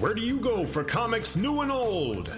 Where do you go for comics new and old?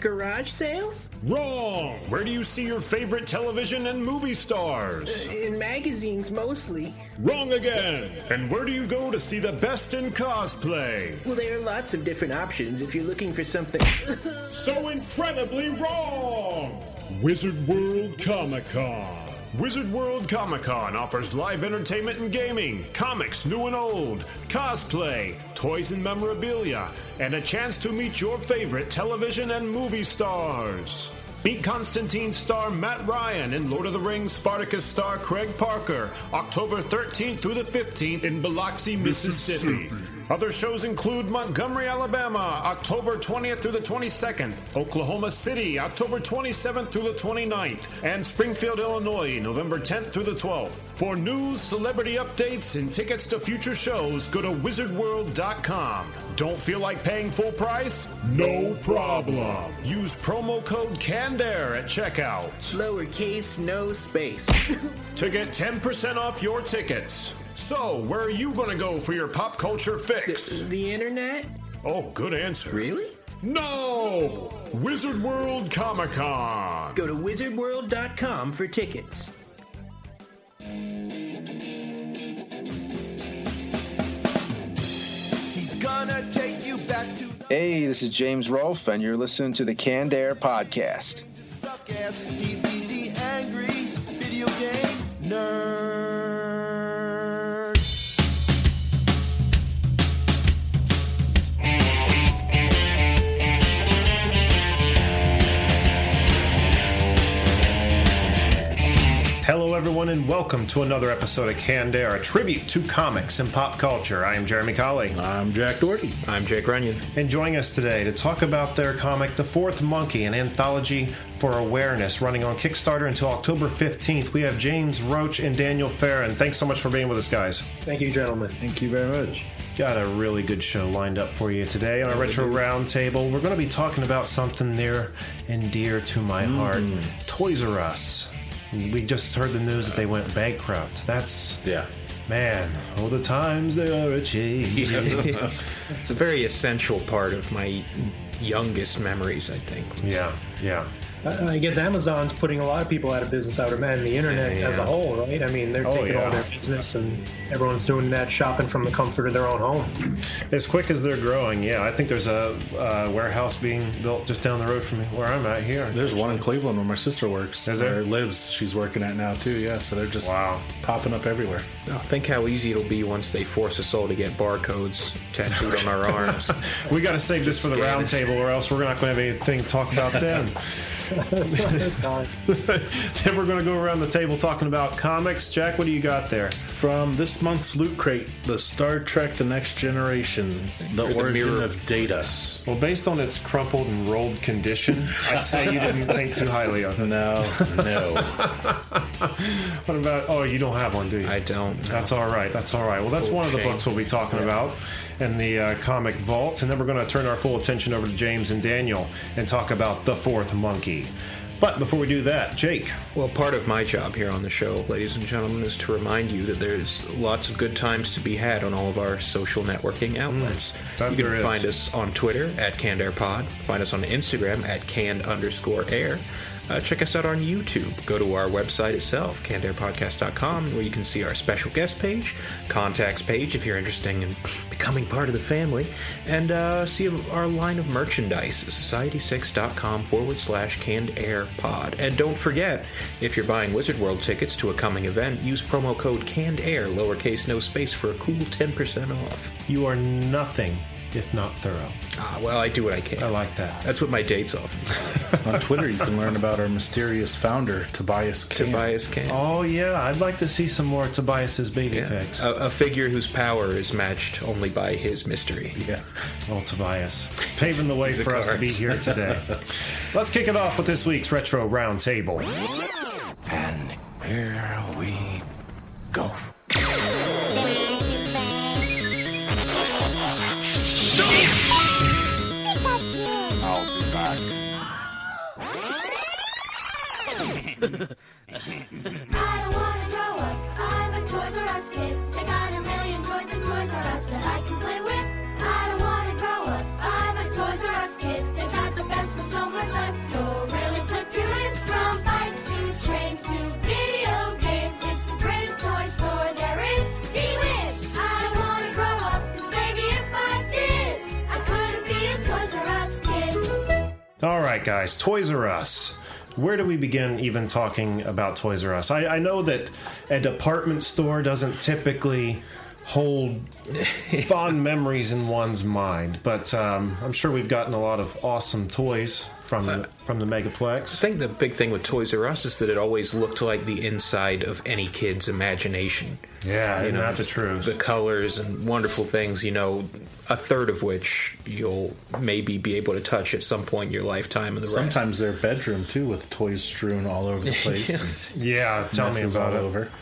Garage sales? Wrong! Where do you see your favorite television and movie stars? In magazines, mostly. Wrong again! And where do you go to see the best in cosplay? Well, there are lots of different options if you're looking for something so incredibly wrong! Wizard World Comic Con. Wizard World Comic Con offers live entertainment and gaming, comics new and old, cosplay, toys and memorabilia, and a chance to meet your favorite television and movie stars. Meet Constantine star Matt Ryan and Lord of the Rings Spartacus star Craig Parker, October 13th through the 15th in Biloxi, Mississippi. Other shows include Montgomery, Alabama, October 20th through the 22nd, Oklahoma City, October 27th through the 29th, and Springfield, Illinois, November 10th through the 12th. For news, celebrity updates, and tickets to future shows, go to wizardworld.com. Don't feel like paying full price? No problem. Use promo code Canned Air at checkout. Lowercase, no space. To get 10% off your tickets. So, where are you going to go for your pop culture fix? The internet? Oh, good answer. Really? No! Wizard World Comic Con! Go to wizardworld.com for tickets. He's gonna take you back to... Hey, this is James Rolfe, and you're listening to the Canned Air Podcast. Suck-ass, DVD, angry, video game, nerd. Hello, everyone, and welcome to another episode of Canned Air, a tribute to comics and pop culture. I am Jeremy Collie. I'm Jack Doherty. I'm Jake Runyon. And joining us today to talk about their comic, The 4th Monkey, an anthology for awareness, running on Kickstarter until October 15th, we have James Roche and Daniel Farrand. Thanks so much for being with us, guys. Thank you, gentlemen. Thank you very much. Got a really good show lined up for you today on our Retro Roundtable. We're going to be talking about something near and dear to my heart, Toys R Us. We just heard the news that they went bankrupt. That's... Yeah. Man, all the times they are a-changing. It's a very essential part of my youngest memories, I think. Yeah, yeah. I guess Amazon's putting a lot of people out of business, I would imagine, the internet as a whole, right? I mean, they're taking all their business, and everyone's doing that shopping from the comfort of their own home. As quick as they're growing, yeah. I think there's a warehouse being built just down the road from where I'm at here. There's one in Cleveland where my sister works. Is there? Or lives. She's working at now, too, yeah. So they're just popping up everywhere. Oh, think how easy it'll be once they force us all to get barcodes tattooed on our arms. We got to save this for the round table, or else we're not going to have anything to talk about then. Then we're going to go around the table talking about comics. Jack, what do you got there? From this month's Loot Crate, the Star Trek The Next Generation, The Origin of Data. Well, based on its crumpled and rolled condition, I'd say you didn't think too highly of it. No. What about... Oh, you don't have one, do you? I don't. No. That's all right. Well, that's one of the books we'll be talking about in the comic vault. And then we're going to turn our full attention over to James and Daniel and talk about The 4th Monkey. But before we do that, Jake. Well, part of my job here on the show, ladies and gentlemen, is to remind you that there's lots of good times to be had on all of our social networking outlets. You can find us on Twitter at Canned Air Pod. Find us on Instagram at canned_air. Check us out on YouTube. Go to our website itself, cannedairpodcast.com, where you can see our special guest page, contacts page if you're interested in becoming part of the family, and see our line of merchandise, society6.com/cannedairpod. And don't forget, if you're buying Wizard World tickets to a coming event, use promo code CANNEDAIR, lowercase no space, for a cool 10% off. You are nothing if not thorough. Well, I do what I can. I like that. That's what my date's often are. On Twitter, you can learn about our mysterious founder, Tobias Kahn. Oh, yeah. I'd like to see some more Tobias's baby pics. A figure whose power is matched only by his mystery. Yeah. Oh, Tobias. Paving the way for us to be here today. Let's kick it off with this week's Retro Roundtable. And here we go. I don't want to grow up. I'm a Toys R Us kid. They got a million toys and Toys R Us that I can play with. I don't want to grow up. All right, guys, Toys R Us. Where do we begin even talking about Toys R Us? I know that a department store doesn't typically hold fond memories in one's mind, but I'm sure we've gotten a lot of awesome toys from the Megaplex. I think the big thing with Toys R Us is that it always looked like the inside of any kid's imagination. Yeah, you know, that's the truth. The colors and wonderful things, you know, a third of which you'll maybe be able to touch at some point in your lifetime. And the sometimes rest. Their bedroom, too, with toys strewn all over the place. Yeah, tell me about it. Over.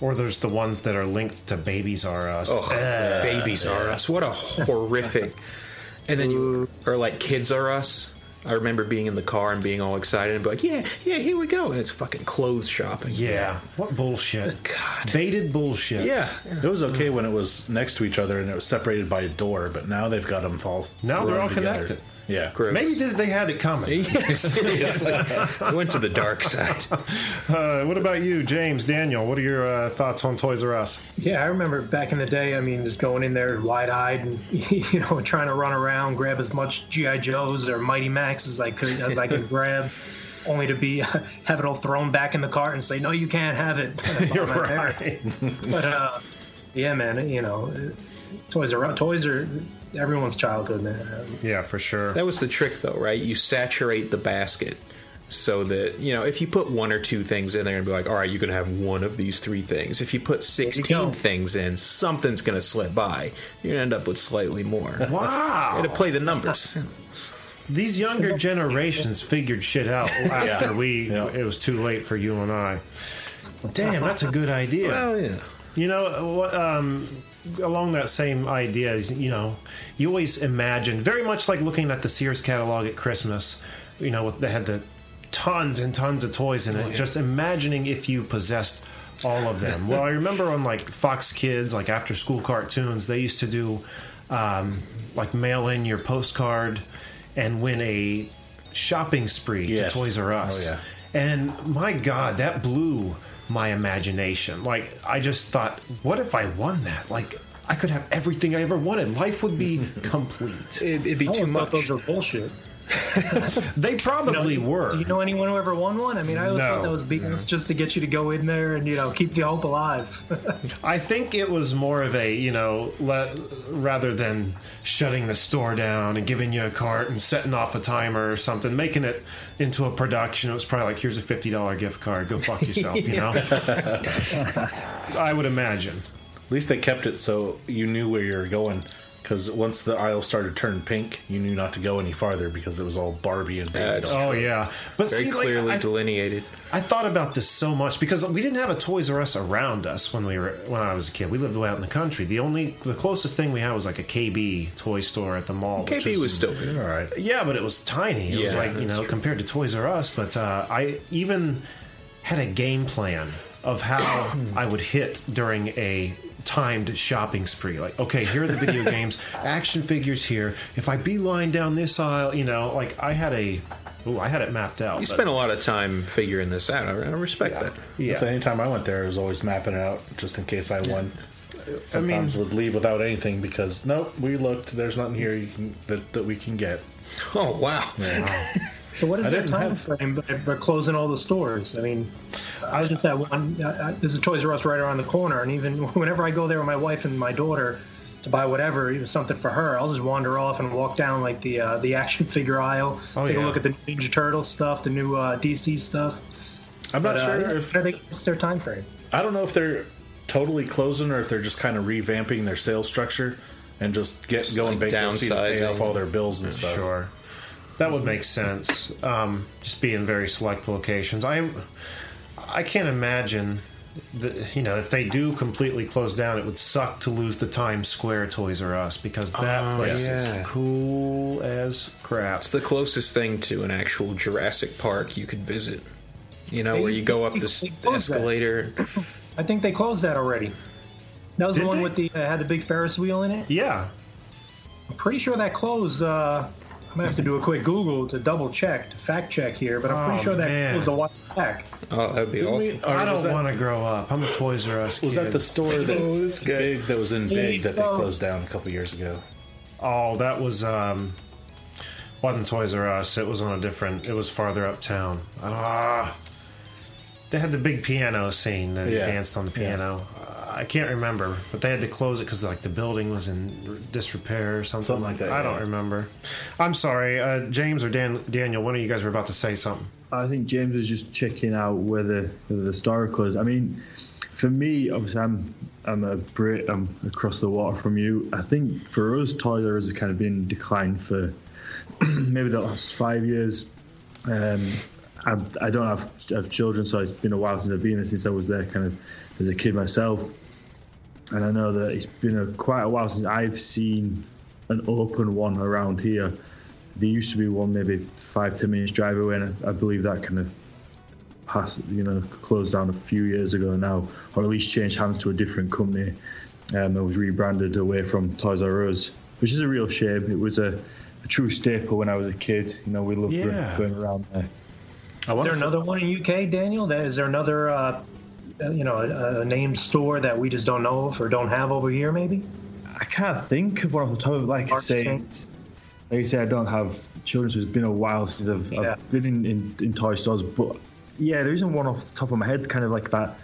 Or there's the ones that are linked to Babies R Us. Oh, Babies R Us. What a horrific. And then you are like Kids R Us. I remember being in the car and being all excited and be like, yeah, here we go. And it's fucking clothes shopping. Yeah. What bullshit. God. Baited bullshit. Yeah. It was okay when it was next to each other and it was separated by a door, but now they've got them all. Now they're all connected. Yeah. Gross. Maybe they had it coming. Yes, it is. I went to the dark side. What about you, James, Daniel? What are your thoughts on Toys R Us? Yeah, I remember back in the day, I mean, just going in there wide-eyed and, you know, trying to run around, grab as much G.I. Joes or Mighty Max as I could grab, only to have it all thrown back in the cart and say, no, you can't have it. You're right. But, yeah, man, you know, Toys are everyone's childhood, man. Yeah, for sure. That was the trick, though, right? You saturate the basket so that, you know, if you put one or two things in, they're going to be like, all right, you can have one of these three things. If you put 16 things in, something's going to slip by. You're going to end up with slightly more. Wow. You're going to play the numbers. These younger generations figured shit out after it was too late for you and I. Damn, that's a good idea. Well, yeah. You know, what... along that same idea is, you know, you always imagine, very much like looking at the Sears catalog at Christmas, you know, they had the tons and tons of toys in it, just imagining if you possessed all of them. Well, I remember on, like, Fox Kids, like, after-school cartoons, they used to do, like, mail in your postcard and win a shopping spree to Toys R Us. Oh, yeah. And, my God, that blew my imagination. Like, I just thought, what if I won that? Like, I could have everything I ever wanted. Life would be complete. It'd be too much. Those are bullshit. They probably were. Do you know anyone who ever won one? I mean, I always thought that was BS just to get you to go in there and, you know, keep the hope alive. I think it was more of a, you know, rather than shutting the store down and giving you a cart and setting off a timer or something, making it into a production, it was probably like, here's a $50 gift card, go fuck yourself, you know? I would imagine. At least they kept it so you knew where you were going. Because once the aisle started turning pink, you knew not to go any farther because it was all Barbie and Baby dolls. Oh, yeah. But very clearly delineated. I thought about this so much because we didn't have a Toys R Us around us when I was a kid. We lived way out in the country. The closest thing we had was like a KB toy store at the mall. KB was still good. All right. Yeah, but it was tiny. It was like, you know, compared to Toys R Us. But I even had a game plan of how I would hit during a timed shopping spree. Like, okay, here are the video games, action figures here. If I beeline down this aisle, you know, like I had it mapped out. You spent a lot of time figuring this out. I respect that. Yeah. So anytime I went there, I was always mapping it out just in case I won. Sometimes would leave without anything because, nope, we looked, there's nothing here that we can get. Oh, wow. Yeah. So what is their time frame by closing all the stores? I mean, I was just at one. There's a Toys R Us right around the corner, and even whenever I go there with my wife and my daughter to buy whatever, even something for her, I'll just wander off and walk down like the action figure aisle, take a look at the Ninja Turtle stuff, the new DC stuff. I'm not sure if it's their time frame. I don't know if they're totally closing or if they're just kind of revamping their sales structure and just going like bankruptcy to pay off all their bills and stuff. Sure. That would make sense. Just be in very select locations. I can't imagine that, you know, if they do completely close down, it would suck to lose the Times Square Toys R Us because that place is cool as crap. It's the closest thing to an actual Jurassic Park you could visit. You know, where you go up the escalator. I think they closed that already. That was the one with had the big Ferris wheel in it. Yeah, I'm pretty sure that closed. I'm going to have to do a quick Google to fact check here, but I'm pretty sure that was a while back. Oh, that'd be awful. I don't want to grow up. I'm a Toys R Us kid. Was that the store that was in Big that they closed down a couple years ago? Oh, that was Wasn't Toys R Us. It was on a different... It was farther uptown. They had the big piano scene that danced on the piano. Yeah. I can't remember, but they had to close it because like the building was in disrepair or something like that. I don't remember. I'm sorry, James or Daniel, one of you guys were about to say something. I think James was just checking out whether the store closed. I mean, for me, obviously, I'm a Brit. I'm across the water from you. I think for us, Toys R Us has kind of been in decline for maybe the last 5 years. I don't have children, so it's been a while since I've been there, since I was there kind of as a kid myself. And I know that it's been quite a while since I've seen an open one around here. There used to be one maybe 5-10 minutes drive away, and I believe that kind of passed, closed down a few years ago now, or at least changed hands to a different company. It was rebranded away from Toys R Us, which is a real shame. It was a true staple when I was a kid. We loved going around there. Is there another one in UK, Daniel? Is there another... a named store that we just don't know of or don't have over here, maybe? I can't think of one off the top of it. Like you say, I don't have children, so it's been a while since I've been in toy stores. But, there isn't one off the top of my head kind of like that.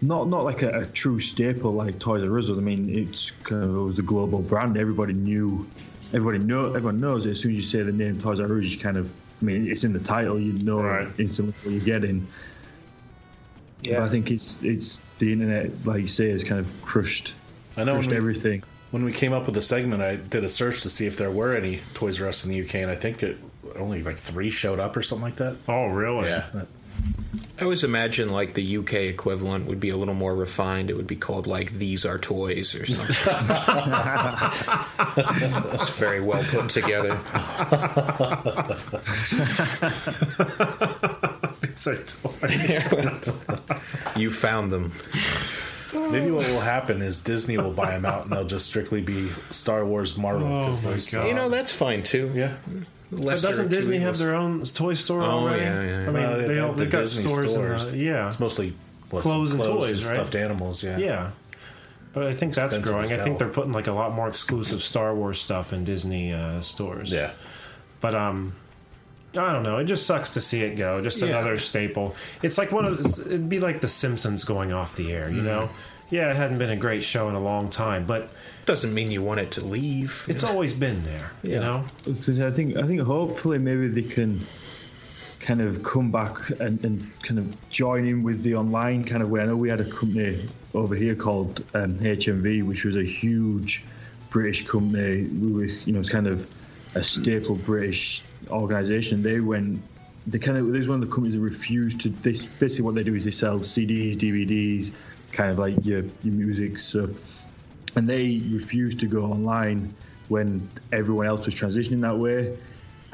Not like a true staple like Toys R Us. I mean, it's kind of, it was a global brand. Everybody knew. Everyone knows it. As soon as you say the name Toys R Us, you kind of... I mean, it's in the title. You know instantly what you're getting. Yeah, but I think it's the internet, like you say, has kind of crushed everything. When we came up with the segment, I did a search to see if there were any Toys R Us in the UK, and I think that only like 3 showed up or something like that. Oh, really? Yeah. I always imagine like the UK equivalent would be a little more refined. It would be called like These Are Toys or something. It's very well put together. You found them. Maybe what will happen is Disney will buy them out and they'll just strictly be Star Wars, Marvel. That's fine too. Yeah. Doesn't Disney have their own toy store already? Yeah. I mean, they've got stores. It's mostly clothes and toys, right? Stuffed animals, yeah. But I think that's growing. I think they're putting like a lot more exclusive Star Wars stuff in Disney stores. Yeah. But I don't know. It just sucks to see it go. Just another staple. It's like it'd be like The Simpsons going off the air, you know? Yeah, it hasn't been a great show in a long time, but... Doesn't mean you want it to leave. It's always been there, you know? I think hopefully maybe they can kind of come back and kind of join in with the online kind of way. I know we had a company over here called HMV, which was a huge British company. We were, it's kind of a staple British... organization. It was one of the companies that refused to. Basically, what they do is they sell CDs, DVDs, kind of like your music. So, and they refused to go online when everyone else was transitioning that way,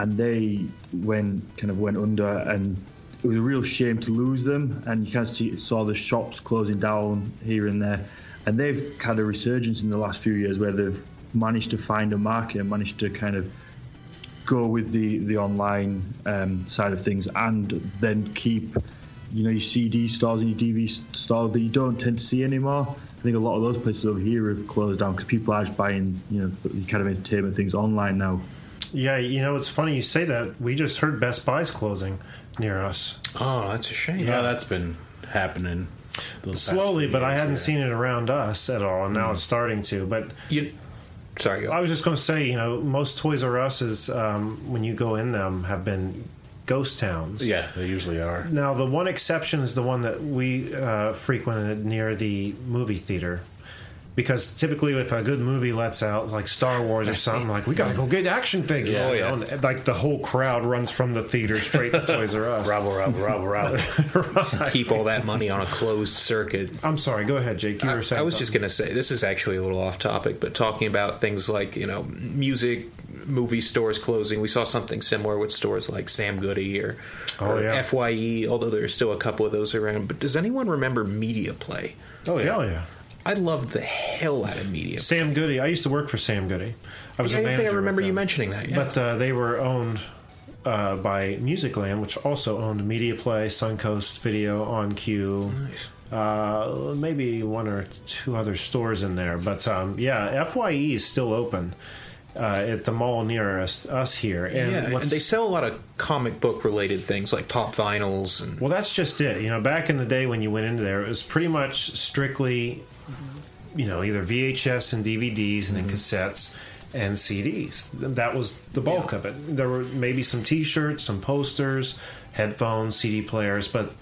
and they went under. And it was a real shame to lose them. And you kind of saw the shops closing down here and there. And they've had a resurgence in the last few years where they've managed to find a market and managed to kind of go with the online side of things, and then keep your CD stores and your DVD stores that you don't tend to see anymore. I think a lot of those places over here have closed down because people are just buying the kind of entertainment things online now. Yeah, it's funny you say that. We just heard Best Buy's closing near us. Oh, that's a shame. Yeah, that's been happening slowly, but I hadn't seen it around us at all, and now it's starting to. But sorry, I was just going to say, most Toys R Us is, when you go in them, have been ghost towns. Yeah, they usually are. Now, the one exception is the one that we frequented near the movie theater. Because typically if a good movie lets out, like Star Wars or something, like, we got to go get action figures. Yeah. And, like, the whole crowd runs from the theater straight to Toys R Us. Rabble. Right. Keep all that money on a closed circuit. I'm sorry. Go ahead, Jake. You were saying I was just going to say, this is actually a little off topic, but talking about things like, music, movie stores closing. We saw something similar with stores like Sam Goody or FYE, although there's still a couple of those around. But does anyone remember Media Play? Oh, yeah. Hell yeah. I loved the hell out of Media Play. Sam Goody. I used to work for Sam Goody. I was a manager. I think I remember you mentioning that. Yeah. But they were owned by Musicland, which also owned Media Play, Suncoast Video, On Q, nice. Maybe one or two other stores in there. But FYE is still open. at the mall nearest us here. And, yeah, and they sell a lot of comic book related things like pop vinyls. And... Well, that's just it. You know, back in the day when you went into there, it was pretty much strictly, you know, either VHS and DVDs and then cassettes and CDs. That was the bulk of it. There were maybe some T-shirts, some posters, headphones, CD players, but,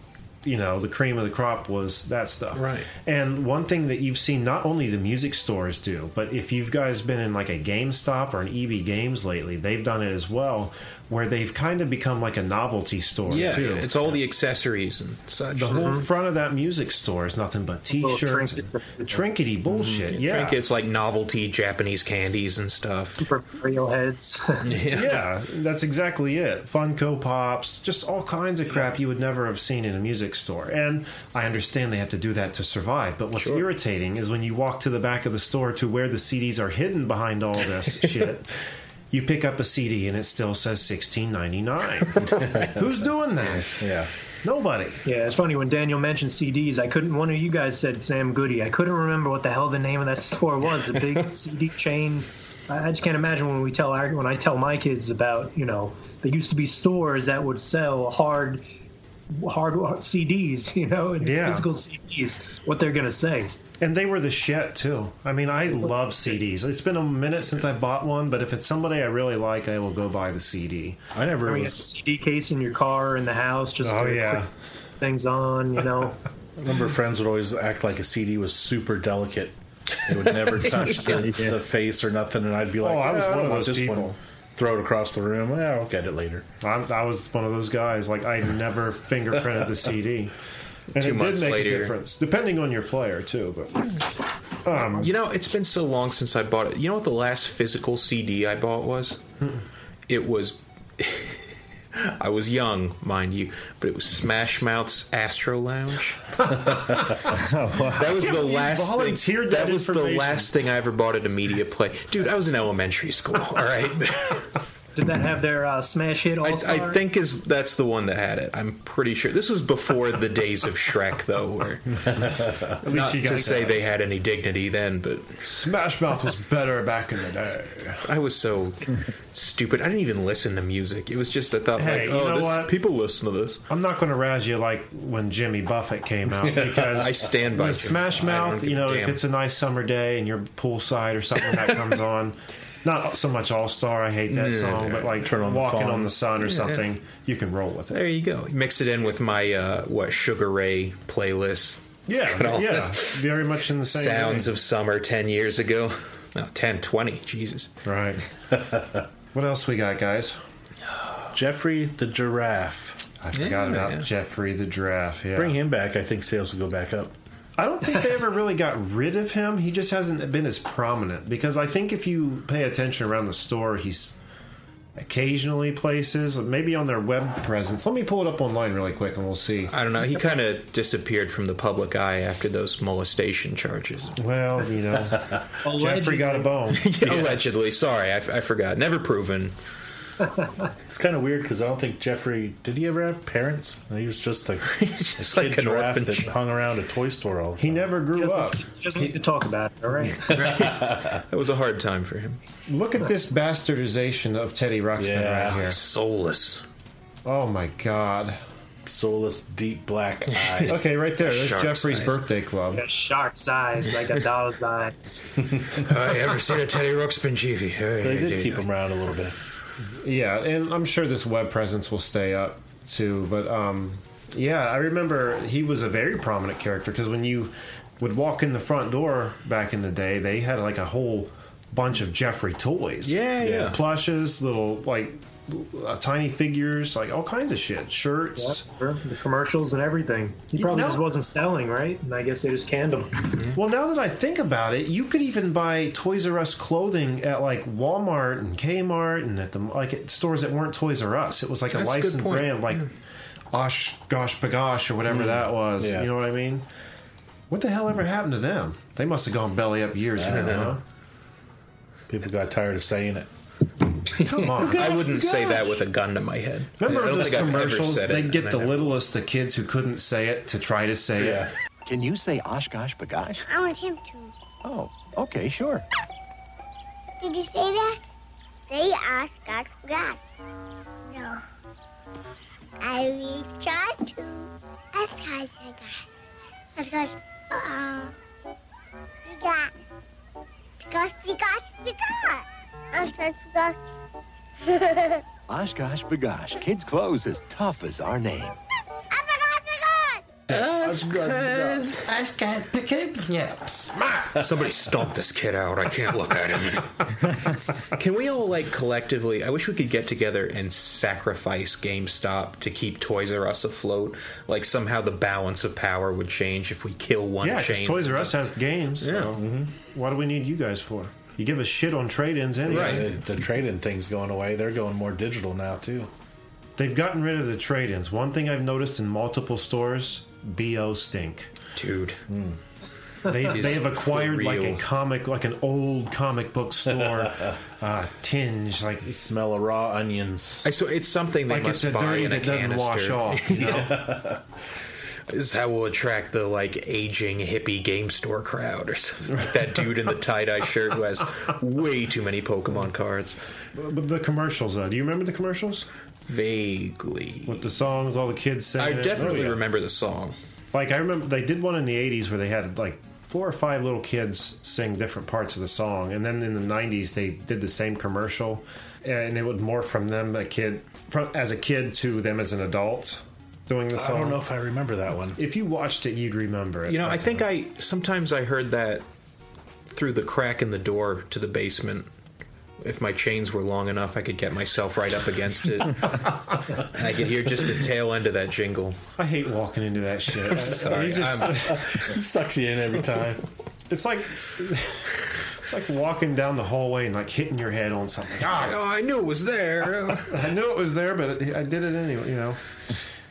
you know, the cream of the crop was that stuff. Right. And one thing that you've seen not only the music stores do, but if you've guys been in like a GameStop or an EB Games lately, they've done it as well, where they've kind of become like a novelty store, too. Yeah, it's all the accessories and such. The whole front of that music store is nothing but T-shirts, trinkety bullshit, trinkets like novelty Japanese candies and stuff. Super real heads. Yeah, that's exactly it. Funko Pops, just all kinds of crap you would never have seen in a music store. And I understand they have to do that to survive, but what's irritating is when you walk to the back of the store to where the CDs are hidden behind all this shit, you pick up a CD and it still says $16.99. Who's doing that? Yeah. Nobody. Yeah, it's funny. When Daniel mentioned CDs, I couldn't. One of you guys said Sam Goody. I couldn't remember what the hell the name of that store was. The big CD chain. I just can't imagine when we tell when I tell my kids about, you know, there used to be stores that would sell hard CDs, you know, and physical CDs. What they're gonna say. And they were the shit, too. I mean, I love CDs. It's been a minute since I bought one, but if it's somebody I really like, I will go buy the CD. I never... I mean, a CD case in your car, in the house, just quick things on, you know. I remember friends would always act like a CD was super delicate. It would never touch the face or nothing, and I'd be like, I was one of those people. Throw it across the room. I'll get it later. I was one of those guys. Like, I never fingerprinted the CD. And two it months did make later. A difference, depending on your player, too. But you know, it's been so long since I bought it. You know what the last physical CD I bought was? It was... I was young, mind you, but it was Smash Mouth's Astro Lounge. That was the last thing. That was the last thing I ever bought at a Media Play. Dude, I was in elementary school, all right? Did that have their smash hit All-Star? I think that's the one that had it. I'm pretty sure. This was before the days of Shrek, though. Where at least not to say they had any dignity then, but... Smash Mouth was better back in the day. I was so stupid. I didn't even listen to music. It was just I thought, hey, like, oh, you know what? People listen to this. I'm not going to razz you like when Jimmy Buffett came out, because I stand by Smash Mouth, you know, if it's a nice summer day and you're poolside or something that comes on... Not so much All-Star, I hate that song, but like Turn on Walking on the Sun or something, you can roll with it. There you go. Mix it in with my, Sugar Ray playlist. Yeah, very much in the same Sounds way. Of Summer 10 years ago. No, 10, 20, Jesus. Right. What else we got, guys? Geoffrey the Giraffe. I forgot about Geoffrey the Giraffe, Bring him back, I think sales will go back up. I don't think they ever really got rid of him. He just hasn't been as prominent, because I think if you pay attention around the store, he's occasionally places, maybe on their web presence. Let me pull it up online really quick and we'll see. I don't know. He kind of disappeared from the public eye after those molestation charges. Well, you know, Geoffrey got a bone. Allegedly. Sorry, I forgot. Never proven. It's kind of weird because I don't think Geoffrey... Did he ever have parents? He was just like a giraffe that hung around a toy store all the time. He never grew up. He doesn't need to talk about it, all right? That was a hard time for him. Look at this bastardization of Teddy Ruxpin right here. Soulless. Oh, my God. Soulless, deep black eyes. Okay, right there. That's Geoffrey's birthday club. Yeah, shark's eyes, like a doll's eyes. I ever seen a Teddy Ruxpin Chiefy? So they did keep him around a little bit. Yeah, and I'm sure this web presence will stay up, too. But, I remember he was a very prominent character, because when you would walk in the front door back in the day, they had, like, a whole bunch of Geoffrey toys. Yeah. Plushes, little, like, tiny figures, like, all kinds of shit. Shirts. Yeah, the commercials and everything. He probably just wasn't selling, right? And I guess they just canned him. Well, now that I think about it, you could even buy Toys R Us clothing at, like, Walmart and Kmart and at the, like, at stores that weren't Toys R Us. It was, like, a licensed brand, like OshKosh B'gosh or whatever that was. Yeah. You know what I mean? What the hell ever happened to them? They must have gone belly up years ago, huh? People got tired of saying it. Come on. I wouldn't say that with a gun to my head. Remember those commercials? They'd get the littlest of kids who couldn't say it to try to say it. Can you say OshKosh B'gosh? I want him to. Oh, okay, sure. Did you say that? They OshKosh B'gosh. No. I will try to OshKosh B'gosh. OshKosh B'gosh. B'gosh, B'gosh, B'gosh. OshKosh B'gosh. OshKosh B'gosh. Kids' clothes as tough as our name. OshKosh the kid. Yeah. Somebody stomp this kid out. I can't look at him. Can we all collectively? I wish we could get together and sacrifice GameStop to keep Toys R Us afloat. Somehow the balance of power would change if we kill one. Yeah, because Toys R Us has the games. Yeah. So What do we need you guys for? You give a shit on trade-ins anyway. Right. The trade-in thing's going away. They're going more digital now too. They've gotten rid of the trade-ins. One thing I've noticed in multiple stores. BO stink, dude. They have acquired an old comic book store tinge, the smell of raw onions. So it's something they must buy in a canister. Doesn't wash off, you know? Yeah. This is how we'll attract the aging hippie game store crowd or something. That dude in the tie-dye shirt who has way too many Pokemon cards. But the commercials, do you remember the commercials? Vaguely. With the songs, all the kids sang. I definitely remember the song. I remember they did one in the 80s where they had four or five little kids sing different parts of the song, and then in the 90s they did the same commercial, and it would morph from them as a kid to them as an adult. Doing the song. I don't know if I remember that one. If you watched it, you'd remember it. I think sometimes I heard that through the crack in the door to the basement. If my chains were long enough, I could get myself right up against it. I could hear just the tail end of that jingle. I hate walking into that shit. I'm sorry. It sucks you in every time. It's like walking down the hallway and hitting your head on something. I knew it was there. I knew it was there, but I did it anyway, you know.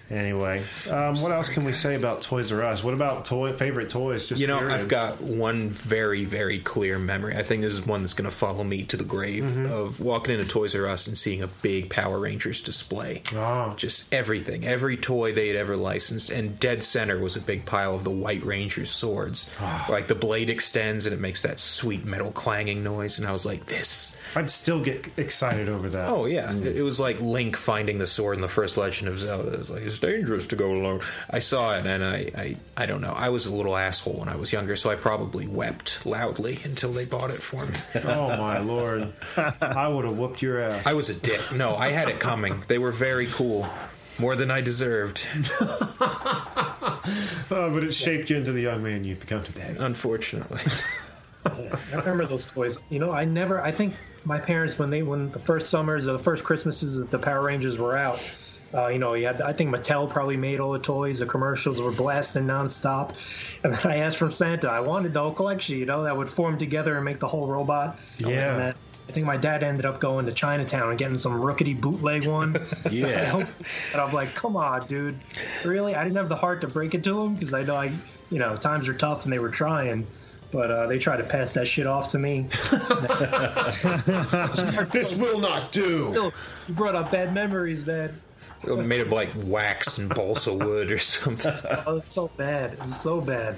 Anyway, what else can we say about Toys R Us? What about favorite toys? Just period? I've got one very, very clear memory. I think this is one that's going to follow me to the grave of walking into Toys R Us and seeing a big Power Rangers display. Oh. Just everything. Every toy they had ever licensed. And dead center was a big pile of the White Ranger's swords. Oh. The blade extends and it makes that sweet metal clanging noise. And I was like, this. I'd still get excited over that. Oh, yeah. Mm. It was like Link finding the sword in the first Legend of Zelda. It was like, dangerous to go alone. I saw it and I don't know. I was a little asshole when I was younger, so I probably wept loudly until they bought it for me. Oh my lord. I would have whooped your ass. I was a dick. No, I had it coming. They were very cool. More than I deserved. But it shaped you into the young man you've become today. Unfortunately. I remember those toys. I think my parents when the first summers or the first Christmases that the Power Rangers were out, I think Mattel probably made all the toys. The commercials were blasting nonstop. And then I asked from Santa, I wanted the whole collection, that would form together and make the whole robot. Yeah. And I think my dad ended up going to Chinatown and getting some rickety bootleg one. Yeah. And I'm like, come on, dude. Really? I didn't have the heart to break it to him because I know, times are tough and they were trying. But they tried to pass that shit off to me. This will not do. Still, you brought up bad memories, man. Made of wax and balsa wood or something. Oh, it's so bad. It was so bad.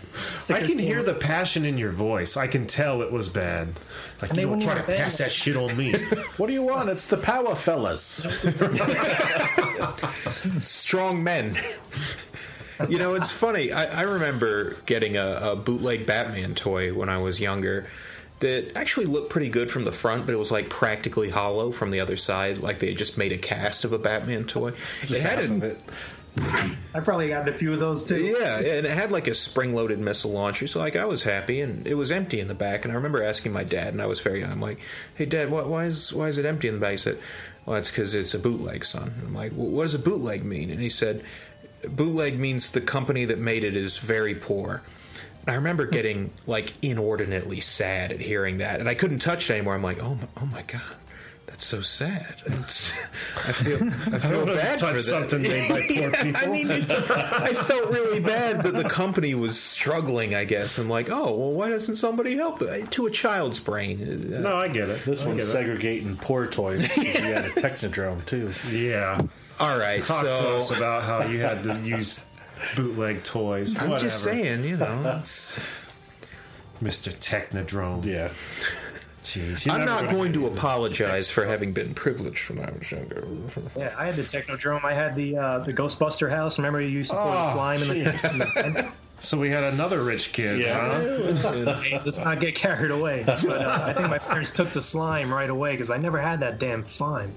I can hear the passion in your voice. I can tell it was bad. You don't try to pass that shit on me. What do you want? It's the Power Fellas. Strong men. It's funny. I remember getting a bootleg Batman toy when I was younger. That actually looked pretty good from the front, but it was practically hollow from the other side, they had just made a cast of a Batman toy. I probably got a few of those too. Yeah, and it had a spring-loaded missile launcher, so I was happy, and it was empty in the back. And I remember asking my dad, and I was very young. I'm like, "Hey, Dad, why is it empty in the back?" He said, "Well, it's because it's a bootleg, son." And I'm like, "Well, what does a bootleg mean?" And he said, "Bootleg means the company that made it is very poor." I remember getting inordinately sad at hearing that, and I couldn't touch it anymore. I'm like, oh my God, that's so sad. I feel bad for that. Something made by poor people. I felt really bad that the company was struggling. I guess I'm like, oh well, why doesn't somebody help them? To a child's brain. No, I get it. This one's segregating poor toys. Because you had a Technodrome too. Yeah. All right. Talk to us about how you had to use. Bootleg toys. I'm whatever. Just saying, Mr. Technodrome. Yeah. Jeez, I'm not going to apologize for having been privileged when I was younger. Yeah, I had the Technodrome. I had the Ghostbuster house. Remember you used to pour the slime in the So we had another rich kid, huh? Let's not get carried away. But I think my parents took the slime right away because I never had that damn slime.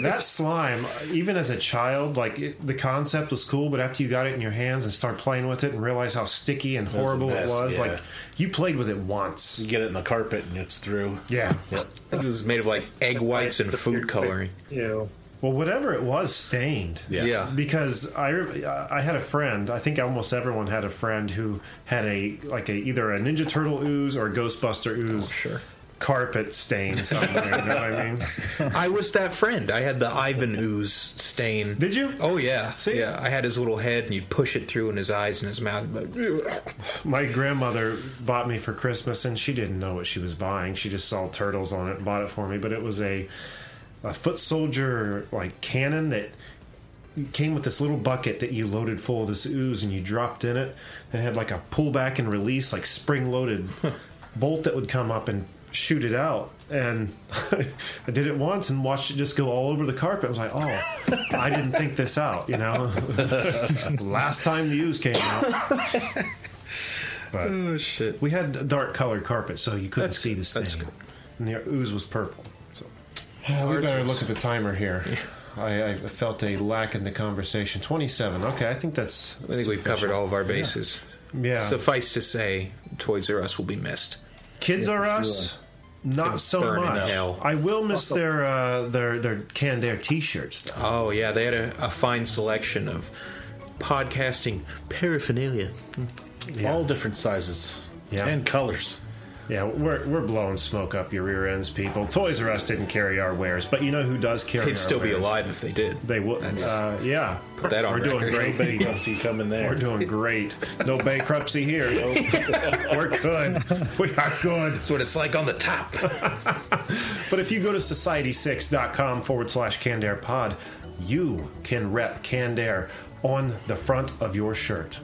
That slime, even as a child, like the concept was cool, but after you got it in your hands and start playing with it and realize how sticky and horrible it was, like you played with it once. You get it in the carpet and it's through. Yeah. I think it was made of like egg whites and food coloring. Ew. Well, whatever it was, stained. Yeah. Because I had a friend. I think almost everyone had a friend who had a either a Ninja Turtle ooze or a Ghostbuster ooze. Oh, sure. Carpet stain somewhere. You know what I mean? I was that friend. I had the Ivan ooze stain. Did you? Oh yeah. See? Yeah. I had his little head, and you'd push it through in his eyes and his mouth. My grandmother bought me for Christmas, and she didn't know what she was buying. She just saw turtles on it and bought it for me. But it was a foot soldier like cannon that came with this little bucket that you loaded full of this ooze and you dropped in it, and it had like a pull back and release, like spring loaded bolt that would come up and shoot it out. And I did it once and watched it just go all over the carpet. I was like, oh, I didn't think this out, you know. Last time the ooze came out. But oh shit! We had dark colored carpet, so you couldn't see this thing. Cool. And the ooze was purple. We better look at the timer here. I felt a lack in the conversation. 27. Okay, I think I think we've covered all of our bases. Yeah. Suffice to say, Toys R Us will be missed. Kids R Us, not so much. I will miss their Canned Air T-shirts, though. Oh yeah, they had a fine selection of podcasting paraphernalia, all different sizes and colors. Yeah, we're blowing smoke up your rear ends, people. Toys R Us didn't carry our wares, but you know who does carry our wares? They'd still be alive if they did. They wouldn't. Yeah. Put that on record. We're doing great. Bankruptcy coming there. We're doing great. No bankruptcy here. No. We're good. We are good. That's what it's like on the top. But if you go to society6.com / Canned Air Pod, you can rep Canned Air on the front of your shirt,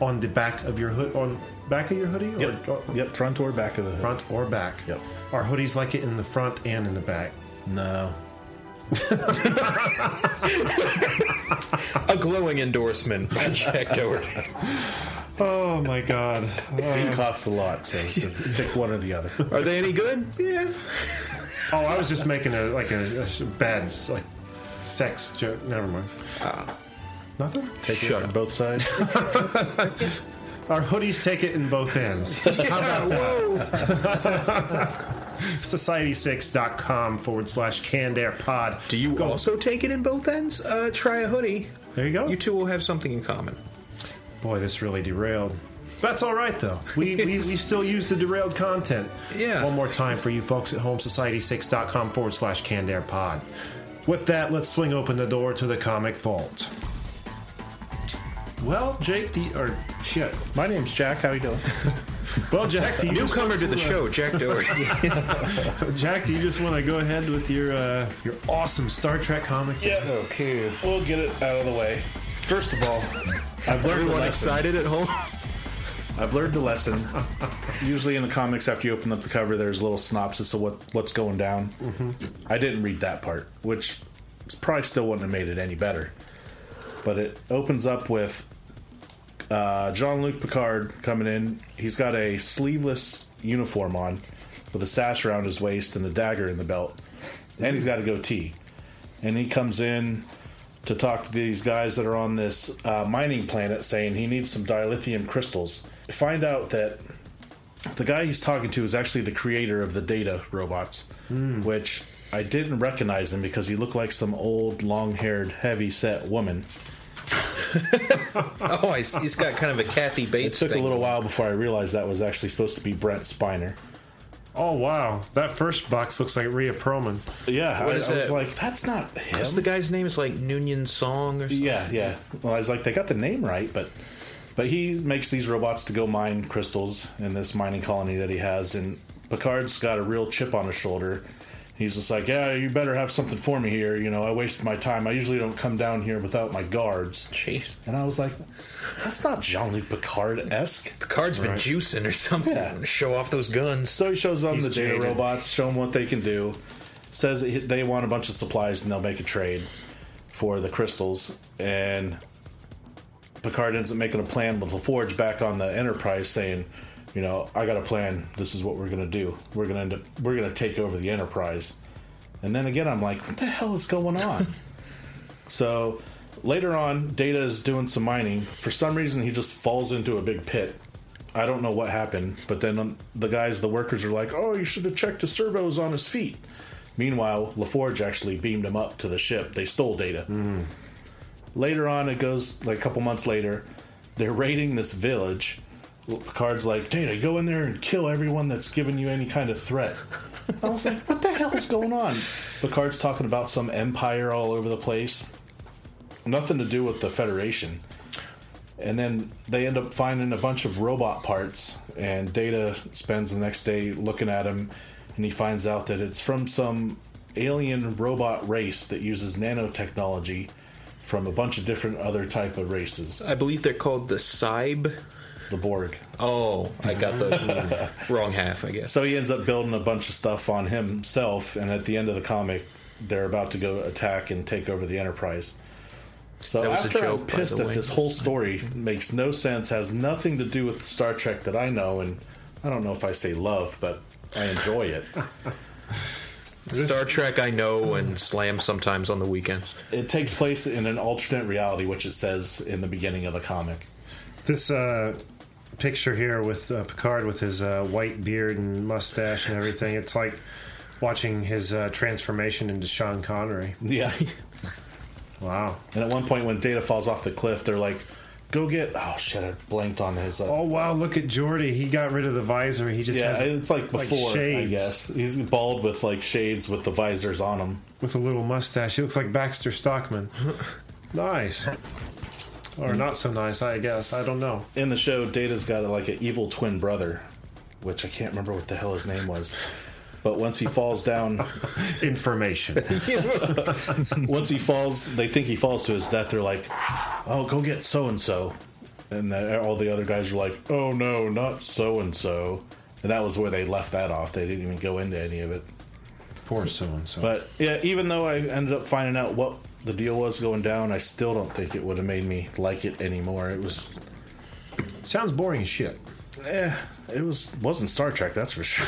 on the back of your hood, on... Back of your hoodie? Yep. Or front or back of the hoodie. Front or back. Yep. Are hoodies like it in the front and in the back? No. A glowing endorsement by Jack Doherty. Oh, my God. It costs a lot, so pick one or the other. Are they any good? Yeah. Oh, I was just making a bad sex joke. Never mind. Nothing? Take it from both sides. Our hoodies take it in both ends. How about that? Society6.com / Canned Air Pod. Do you also take it in both ends? Try a hoodie. There you go. You two will have something in common. Boy, this really derailed. That's all right, though. We still use the derailed content. Yeah. One more time for you folks at home, Society6.com / Canned Air Pod. With that, let's swing open the door to the comic vault. Well, Jake, my name's Jack. How you doing? Well, Jack, newcomer to the show, Jack Doherty. Jack, do you just want to go ahead with your awesome Star Trek comics? Yeah, okay. We'll get it out of the way. First of all, I've learned the lesson. Excited at home? I've learned the lesson. Usually in the comics, after you open up the cover, there's a little synopsis of what's going down. Mm-hmm. I didn't read that part, which probably still wouldn't have made it any better. But it opens up with Jean-Luc Picard coming in. He's got a sleeveless uniform on with a sash around his waist and a dagger in the belt. And he's got a goatee. And he comes in to talk to these guys that are on this mining planet, saying he needs some dilithium crystals. Find out that the guy he's talking to is actually the creator of the Data robots, which... I didn't recognize him because he looked like some old, long-haired, heavy-set woman. Oh, he's got kind of a Kathy Bates thing. It took a little while before I realized that was actually supposed to be Brent Spiner. Oh, wow. That first box looks like Rhea Perlman. Yeah, I was like, that's not him. That's the guy's name is like Noonien Song or something. Yeah. Well, I was like, they got the name right, but he makes these robots to go mine crystals in this mining colony that he has, and Picard's got a real chip on his shoulder. He's just like, yeah, you better have something for me here. You know, I wasted my time. I usually don't come down here without my guards. Jeez. And I was like, that's not Jean-Luc Picard-esque. Picard's been juicing or something. Yeah. Show off those guns. So he shows them the data robots, show them what they can do. Says they want a bunch of supplies and they'll make a trade for the crystals. And Picard ends up making a plan with LaForge back on the Enterprise saying, you know, I got a plan. This is what we're going to do. We're going to end up, we're going to take over the Enterprise. And then again, I'm like, what the hell is going on? So later on, Data is doing some mining. For some reason, he just falls into a big pit. I don't know what happened. But then the guys, the workers are like, oh, you should have checked the servos on his feet. Meanwhile, LaForge actually beamed him up to the ship. They stole Data. Mm. Later on, it goes like a couple months later. They're raiding this village. Picard's like, Data, go in there and kill everyone that's given you any kind of threat. I was like, what the hell is going on? Picard's talking about some empire all over the place. Nothing to do with the Federation. And then they end up finding a bunch of robot parts, and Data spends the next day looking at them, and he finds out that it's from some alien robot race that uses nanotechnology from a bunch of different other type of races. I believe they're called the Cybe. The Borg. Oh, I got the wrong half, I guess. So he ends up building a bunch of stuff on himself, and at the end of the comic, they're about to go attack and take over the Enterprise. So that was after a joke, I'm pissed at this whole story, makes no sense, has nothing to do with Star Trek that I know, and I don't know if I say love, but I enjoy it. Star Trek I know and slam sometimes on the weekends. It takes place in an alternate reality, which it says in the beginning of the comic. This picture here with Picard with his white beard and mustache and everything, it's like watching his transformation into Sean Connery. Yeah. Wow. And at one point when Data falls off the cliff, they're like, go get... Oh, shit, I blanked on his... oh, wow, look at Geordi. He got rid of the visor. He just has... Yeah, it's like before, shades. I guess. He's bald with, like, shades with the visors on him. With a little mustache. He looks like Baxter Stockman. Nice. Or not so nice, I guess. I don't know. In the show, Data's got like an evil twin brother, which I can't remember what the hell his name was. But once he falls down... Information. Once he falls, they think he falls to his death. They're like, oh, go get so-and-so. And all the other guys are like, oh, no, not so-and-so. And that was where they left that off. They didn't even go into any of it. Poor so-and-so. But yeah, even though I ended up finding out what... the deal was going down, I still don't think it would have made me like it anymore. It was... Sounds boring as shit. Yeah, it wasn't Star Trek, that's for sure.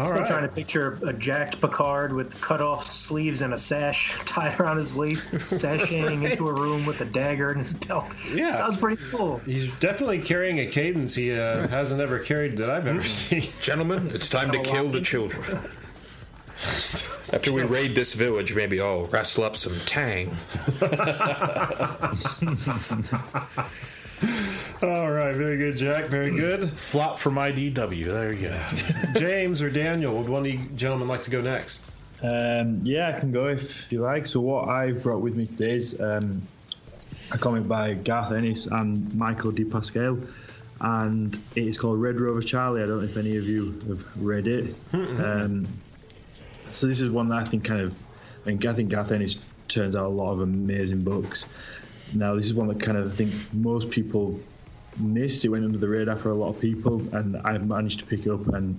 All right. Trying to picture a jacked Picard with cut-off sleeves and a sash tied around his waist, sashaying into a room with a dagger in his belt. Yeah. Sounds pretty cool. He's definitely carrying a cadence he hasn't ever carried that I've ever seen. Gentlemen, it's time to kill the children. After we raid this village, maybe I'll wrestle up some tang. All right, very good, Jack. Very good. Flop from IDW. There you go. James or Daniel, would one of you gentlemen like to go next? Yeah, I can go if you like. So what I've brought with me today is a comic by Garth Ennis and Michael DePasquale. And it is called Red Rover Charlie. I don't know if any of you have read it. So this is one that I think I think Garth Ennis turns out a lot of amazing books. Now this is one that kind of I think most people missed. It went under the radar for a lot of people, and I've managed to pick it up. And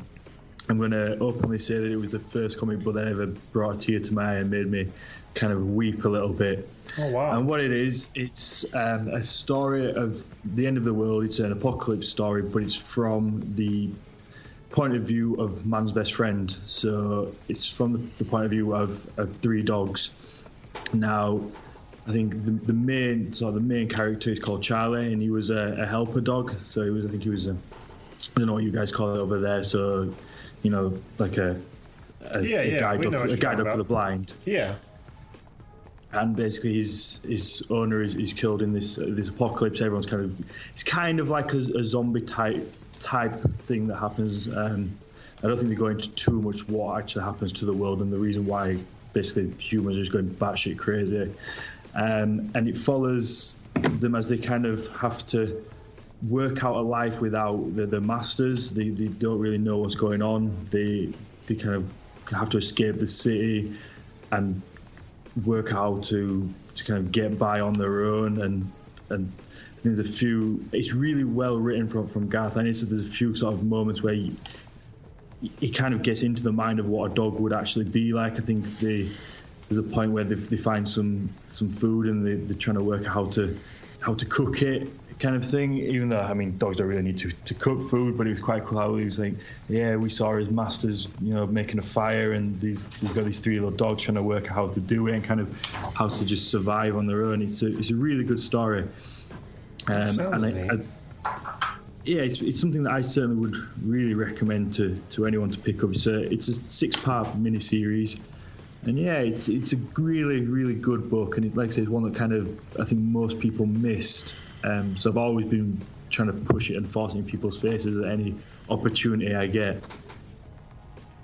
I'm going to openly say that it was the first comic book that ever brought a tear to my eye and made me kind of weep a little bit. Oh wow! And what it is, it's a story of the end of the world. It's an apocalypse story, but it's from the point of view of man's best friend. So it's from the point of view of three dogs. Now, I think the main character is called Charlie, and he was a helper dog. So he was, I don't know what you guys call it over there. So, you know, like a guide dog for the blind. Yeah. And basically, his owner is killed in this apocalypse. Everyone's it's like a zombie type of thing that happens. I don't think they go into too much what actually happens to the world and the reason why basically humans are just going batshit crazy. And it follows them as they kind of have to work out a life without the masters. They don't really know what's going on. They kind of have to escape the city and work how to kind of get by on their own. And there's a few, it's really well written from Garth. And it's, there's a few sort of moments where he kind of gets into the mind of what a dog would actually be like. I think there's a point where they find some food and they're trying to work out how to cook it, kind of thing. Even though, I mean, dogs don't really need to cook food, but it was quite cool how he was like, yeah, we saw his masters, you know, making a fire, and he's got these three little dogs trying to work out how to do it and kind of how to just survive on their own. It's a really good story. It's something that I certainly would really recommend to anyone to pick up. It's a 6-part miniseries. And yeah, it's a really, really good book, and it, like I say, it's one that kind of I think most people missed. So I've always been trying to push it and force it in people's faces at any opportunity I get.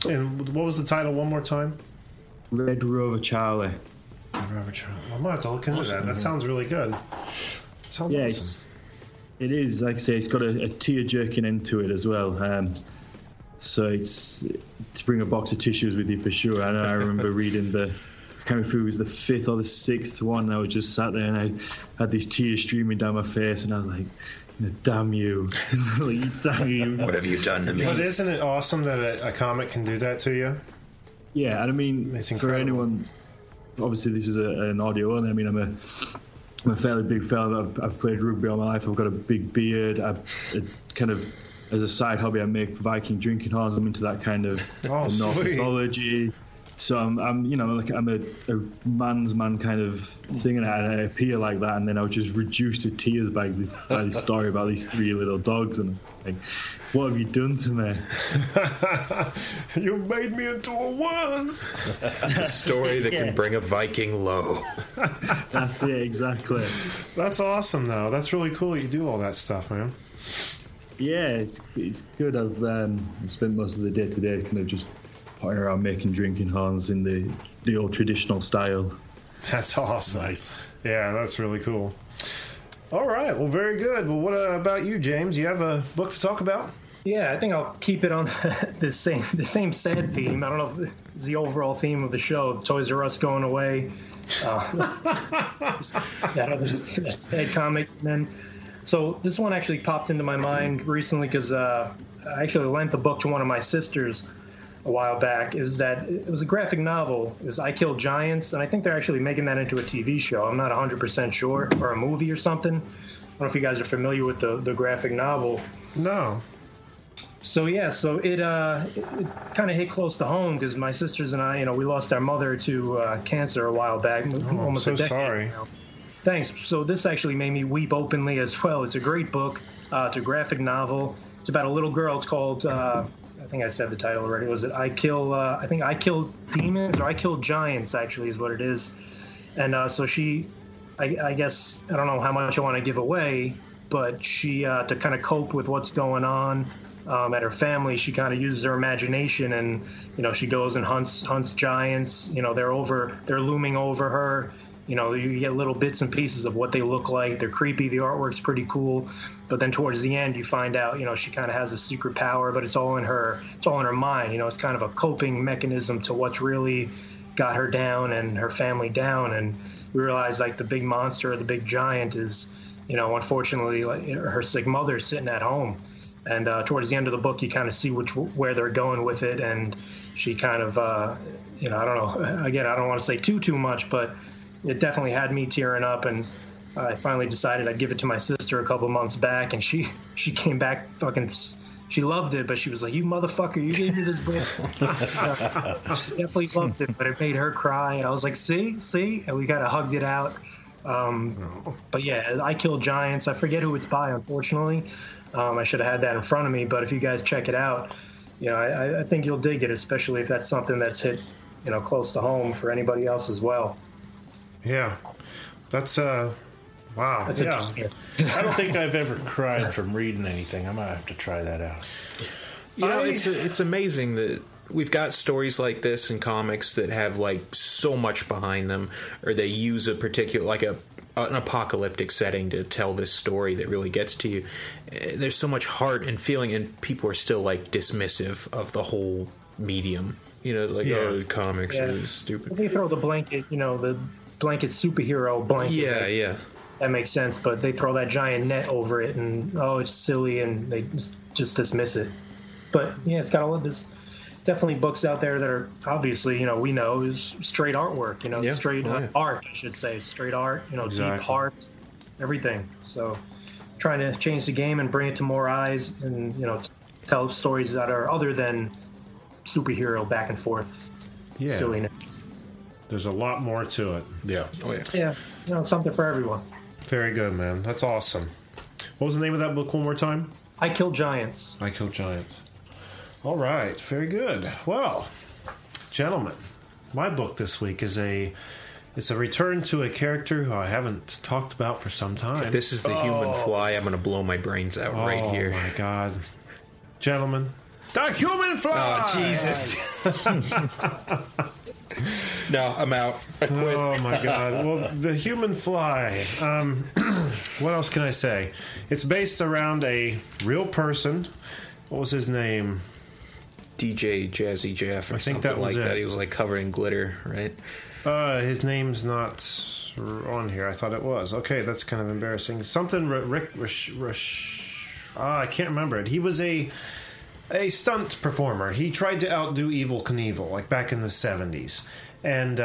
And what was the title one more time? Red Rover Charlie. Red Rover Charlie. I'm gonna have to look into that. That sounds really good. Sounds awesome. It is. Like I say, it's got a tear-jerking end to it as well. So it's to bring a box of tissues with you for sure. I know. I remember reading coming through was the 5th or the 6th one, and I was just sat there and I had these tears streaming down my face, and I was like, damn you. Damn you. What have you done to me? But isn't it awesome that a comic can do that to you? Yeah, and I mean, it's for anyone, obviously this is an audio only. I mean, I'm a fairly big fella. I've played rugby all my life. I've got a big beard. As a side hobby, I make Viking drinking horns. I'm into that kind of Norse mythology. So I'm you know, like I'm a man's man kind of thing, and I appear like that. And then I was just reduced to tears by this story about these three little dogs, and like, what have you done to me? You made me into a worse. A story that can bring a Viking low. That's it, exactly. That's awesome, though. That's really cool that you do all that stuff, man. Yeah, it's good. I've spent most of the day today kind of just pottering around making drinking horns in the old traditional style. That's awesome. Nice. Yeah, that's really cool. All right, well, very good. Well, what about you, James? You have a book to talk about? Yeah, I think I'll keep it on the same sad theme. I don't know if it's the overall theme of the show, Toys R Us going away, that sad comic, and then... So this one actually popped into my mind recently because I actually lent the book to one of my sisters a while back. It was a graphic novel. It was I Kill Giants, and I think they're actually making that into a TV show. I'm not 100% sure, or a movie or something. I don't know if you guys are familiar with the graphic novel. No. So it kind of hit close to home because my sisters and I, you know, we lost our mother to cancer a while back. Almost a decade now. Thanks. So this actually made me weep openly as well. It's a great book. It's a graphic novel. It's about a little girl. It's called, I think I said the title already. Was it I Kill Demons, or I Kill Giants, actually, is what it is. And so she, I guess, I don't know how much I want to give away, but she, to kind of cope with what's going on at her family, she kind of uses her imagination, and, you know, she goes and hunts giants. You know, they're looming over her. You know, you get little bits and pieces of what they look like. They're creepy. The artwork's pretty cool. But then towards the end, you find out, you know, she kind of has a secret power, but it's all in her mind. You know, it's kind of a coping mechanism to what's really got her down and her family down. And we realize, like, the big monster or the big giant is, you know, unfortunately, like, her sick mother sitting at home. And towards the end of the book, you kind of see where they're going with it. And she kind of, you know, I don't know. Again, I don't want to say too much, but... it definitely had me tearing up, and I finally decided I'd give it to my sister a couple months back, and she came back fucking... she loved it, but she was like, you motherfucker, you gave me this book. She definitely loved it, but it made her cry, and I was like, see? And we kind of hugged it out. But yeah, I Kill Giants. I forget who it's by, unfortunately. I should have had that in front of me, but if you guys check it out, you know, I think you'll dig it, especially if that's something that's hit, you know, close to home for anybody else as well. Yeah, that's wow. That's I don't think I've ever cried from reading anything. I might have to try that out. You know, it's amazing that we've got stories like this in comics that have like so much behind them, or they use a particular like an apocalyptic setting to tell this story that really gets to you. There's so much heart and feeling, and people are still like dismissive of the whole medium. you know, like, oh, comics are stupid. They throw the blanket, you know, the blanket superhero blanket. Yeah, yeah. That makes sense, but they throw that giant net over it, and, oh, it's silly, and they just dismiss it. But, yeah, it's got all of this. Definitely books out there that are obviously, you know, we know is straight artwork, you know, art, I should say, straight art, you know, deep art, everything. So trying to change the game and bring it to more eyes and, you know, tell stories that are other than superhero back and forth silliness. There's a lot more to it. Yeah. Oh, yeah. Yeah. You know, something for everyone. Very good, man. That's awesome. What was the name of that book one more time? I Kill Giants. I Kill Giants. All right, very good. Well, gentlemen, my book this week is a return to a character who I haven't talked about for some time. If this is the human fly, I'm going to blow my brains out right here. Oh, my God. Gentlemen, the human fly! Oh, Jesus. No, I'm out. I quit. Oh, my God. Well, the human fly. What else can I say? It's based around a real person. What was his name? DJ Jazzy Jeff, or I think something that was like it. That. He was like covered in glitter, right? His name's not on here. I thought it was. Okay, that's kind of embarrassing. Something Rick. I can't remember it. He was a stunt performer. He tried to outdo Evel Knievel, like back in the 70s. And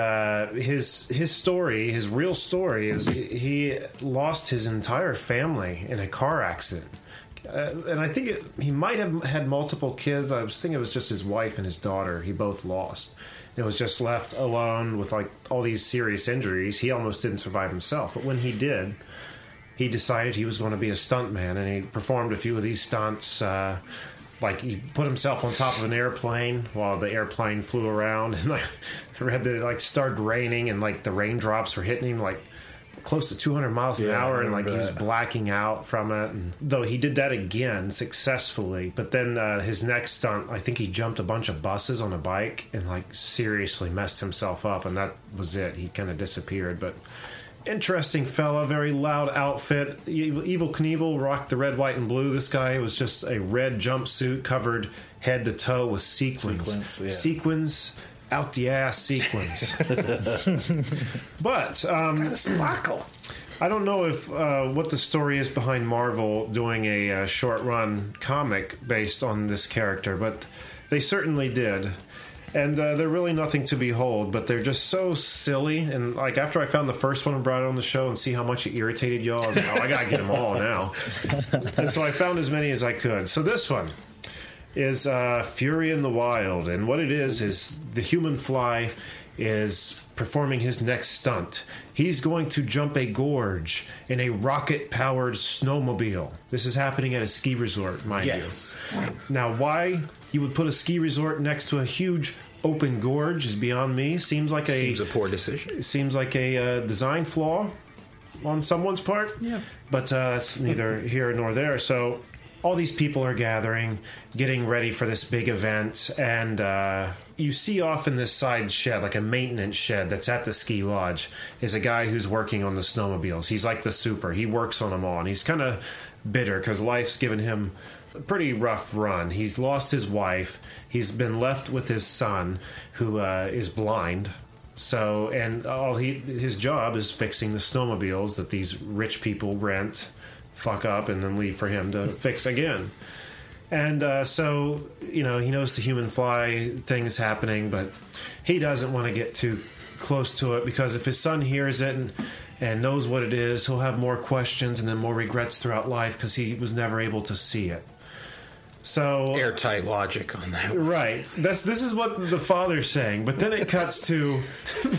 his story, his real story, is he lost his entire family in a car accident. And I think he might have had multiple kids. I was thinking it was just his wife and his daughter. He both lost. And was just left alone with like all these serious injuries. He almost didn't survive himself. But when he did, he decided he was going to be a stuntman. And he performed a few of these stunts. Like he put himself on top of an airplane while the airplane flew around. And I read that it like started raining and like the raindrops were hitting him like close to 200 miles an hour, and like he was blacking out from it. And though he did that again successfully, but then his next stunt, I think he jumped a bunch of buses on a bike and like seriously messed himself up, and that was it. He kind of disappeared. But interesting fella, very loud outfit. Evel Knievel rocked the red, white, and blue. This guy was just a red jumpsuit covered head to toe with sequins. Sequins. Out the ass sequence. But I don't know if what the story is behind Marvel doing a short run comic based on this character, but they certainly did. And they're really nothing to behold, but they're just so silly. And like after I found the first one and brought it on the show and see how much it irritated y'all, I was like, oh, I gotta get them all now. And so I found as many as I could. So this one is Fury in the Wild, and what it is the human fly is performing his next stunt. He's going to jump a gorge in a rocket-powered snowmobile. This is happening at a ski resort, mind you. Now, why you would put a ski resort next to a huge open gorge is beyond me. Seems a poor decision. It seems like a design flaw on someone's part. Yeah, but it's neither here nor there. So all these people are gathering, getting ready for this big event, and you see off in this side shed, like a maintenance shed that's at the ski lodge, is a guy who's working on the snowmobiles. He's like the super. He works on them all, and he's kind of bitter because life's given him a pretty rough run. He's lost his wife. He's been left with his son, who is blind. So, and his job is fixing the snowmobiles that these rich people rent, fuck up, and then leave for him to fix again. And so, you know, he knows the human fly thing is happening, but he doesn't want to get too close to it, because if his son hears it and knows what it is, he'll have more questions and then more regrets throughout life because he was never able to see it. So airtight logic on that one. Right. This is what the father's saying. But then it cuts to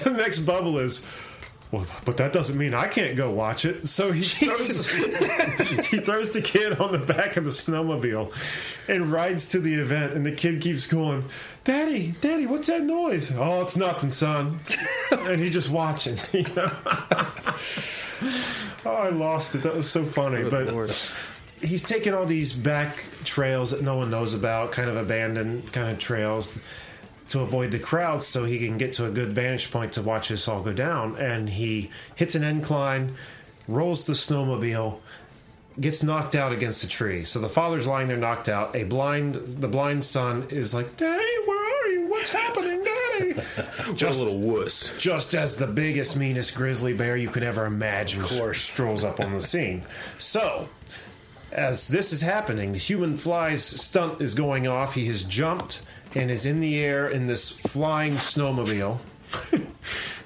the next bubble is, well, but that doesn't mean I can't go watch it. So he throws the kid on the back of the snowmobile and rides to the event, and the kid keeps going, Daddy, Daddy, what's that noise? Oh, it's nothing, son. And he's just watching, you know? Oh, I lost it. That was so funny. But he's taking all these back trails that no one knows about, kind of abandoned kind of trails, to avoid the crowds so he can get to a good vantage point to watch this all go down. And he hits an incline, rolls the snowmobile, gets knocked out against a tree. So the father's lying there knocked out. The blind son is like, Daddy, where are you? What's happening? Just a little wuss. Just as the biggest, meanest grizzly bear you could ever imagine strolls up on the scene. So, as this is happening, the human fly's stunt is going off. He has jumped and is in the air in this flying snowmobile.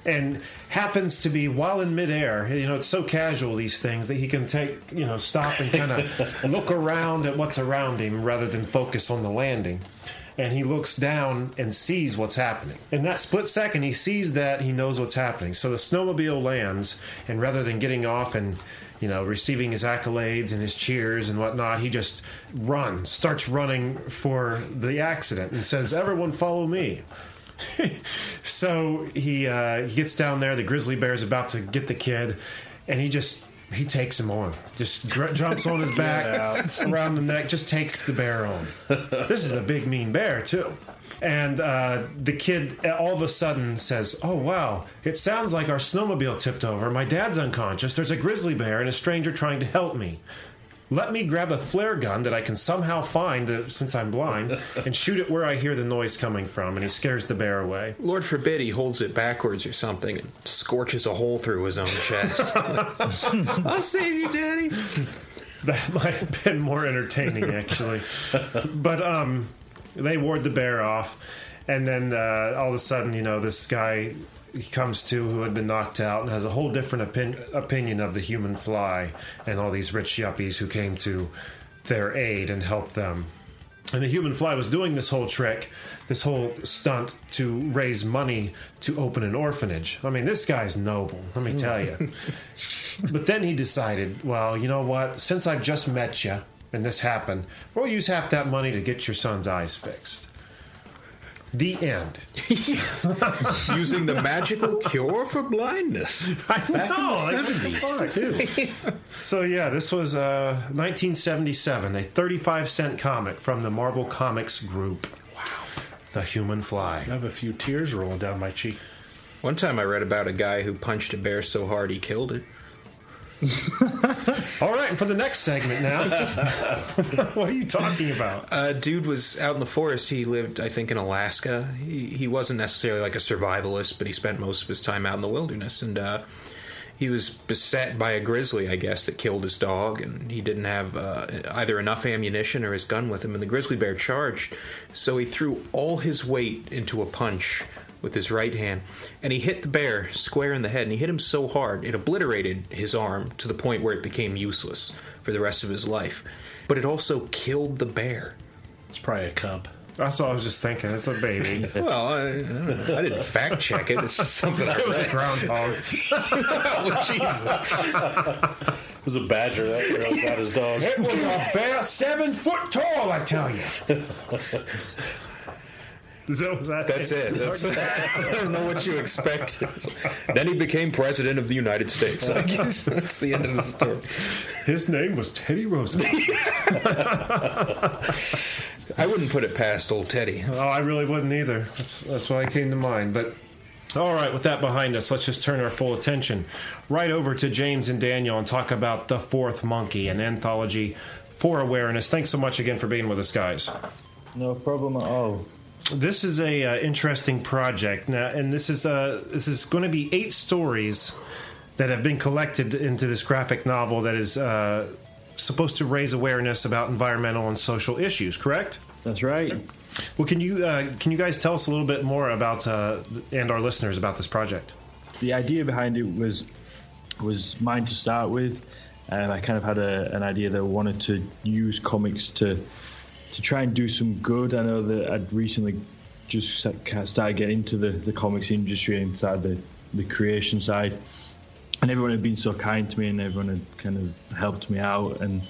And happens to be while in midair, you know, it's so casual, these things, that he can take, you know, stop and kind of look around at what's around him rather than focus on the landing. And he looks down and sees what's happening. In that split second, he sees that, he knows what's happening. So the snowmobile lands, and rather than getting off and, you know, receiving his accolades and his cheers and whatnot, he just runs, starts running for the accident and says, "Everyone follow me." So he gets down there. The grizzly bear is about to get the kid, and he takes him on. Just jumps on his back, around the neck, just takes the bear on. This is a big, mean bear, too. And the kid all of a sudden says, "Oh, wow, it sounds like our snowmobile tipped over. My dad's unconscious. There's a grizzly bear and a stranger trying to help me. Let me grab a flare gun that I can somehow find, since I'm blind, and shoot it where I hear the noise coming from." And he scares the bear away. Lord forbid he holds it backwards or something and scorches a hole through his own chest. "I'll save you, Daddy." That might have been more entertaining, actually. But they ward the bear off. And then all of a sudden, you know, this guy he comes to who had been knocked out and has a whole different opinion of the human fly and all these rich yuppies who came to their aid and helped them. And the human fly was doing this whole trick, this whole stunt to raise money to open an orphanage. I mean, this guy's noble, let me tell you. But then he decided, well, you know what? Since I've just met you and this happened, we'll use half that money to get your son's eyes fixed. The end. Yes. Using the magical cure for blindness. Back in the 70s, too. So, yeah, this was 1977, a 35-cent comic from the Marvel Comics group. Wow. The Human Fly. I have a few tears rolling down my cheek. One time I read about a guy who punched a bear so hard he killed it. All right, and for the next segment now. What are you talking about? A dude was out in the forest. He lived, I think, in Alaska. He wasn't necessarily like a survivalist, but he spent most of his time out in the wilderness. And he was beset by a grizzly, I guess, that killed his dog. And he didn't have either enough ammunition or his gun with him. And the grizzly bear charged. So he threw all his weight into a punch with his right hand, and he hit the bear square in the head, and he hit him so hard it obliterated his arm to the point where it became useless for the rest of his life. But it also killed the bear. It's probably a cub. That's what I was just thinking. It's a baby. Well, I didn't fact check it. It's just something I read. It was a groundhog. Oh, Jesus. It was a badger that girl got his dog. It was a bear 7 foot tall, I tell you. That's it. I don't know what you expect. Then he became president of the United States. I guess that's the end of the story. His name was Teddy Roosevelt. I wouldn't put it past old Teddy. Oh, I really wouldn't either. That's why I came to mind. But all right, with that behind us, let's just turn our full attention right over to James and Daniel and talk about The 4th Monkey, an anthology for awareness. Thanks so much again for being with us, guys. No problem at all. This is a interesting project now, and this is going to be 8 stories that have been collected into this graphic novel that is supposed to raise awareness about environmental and social issues. Correct? That's right. Well, can you guys tell us a little bit more about and our listeners about this project? The idea behind it was mine to start with, and I kind of had an idea that I wanted to use comics to try and do some good. I know that I'd recently just started getting into the comics industry and started the creation side, and everyone had been so kind to me and everyone had kind of helped me out, and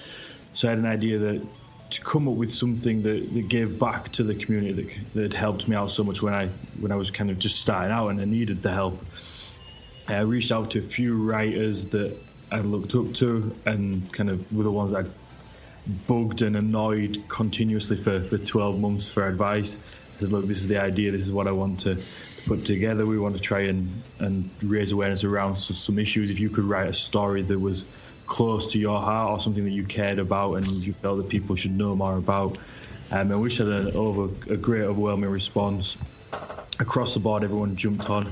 so I had an idea that to come up with something that gave back to the community that had helped me out so much when I was kind of just starting out and I needed the help. I reached out to a few writers that I looked up to and kind of were the ones that I'd bugged and annoyed continuously for 12 months for advice. I said, "Look, this is the idea, this is what I want to put together. We want to try and raise awareness around some issues. If you could write a story that was close to your heart or something that you cared about and you felt that people should know more about," and we had a great overwhelming response. across the board, everyone jumped on.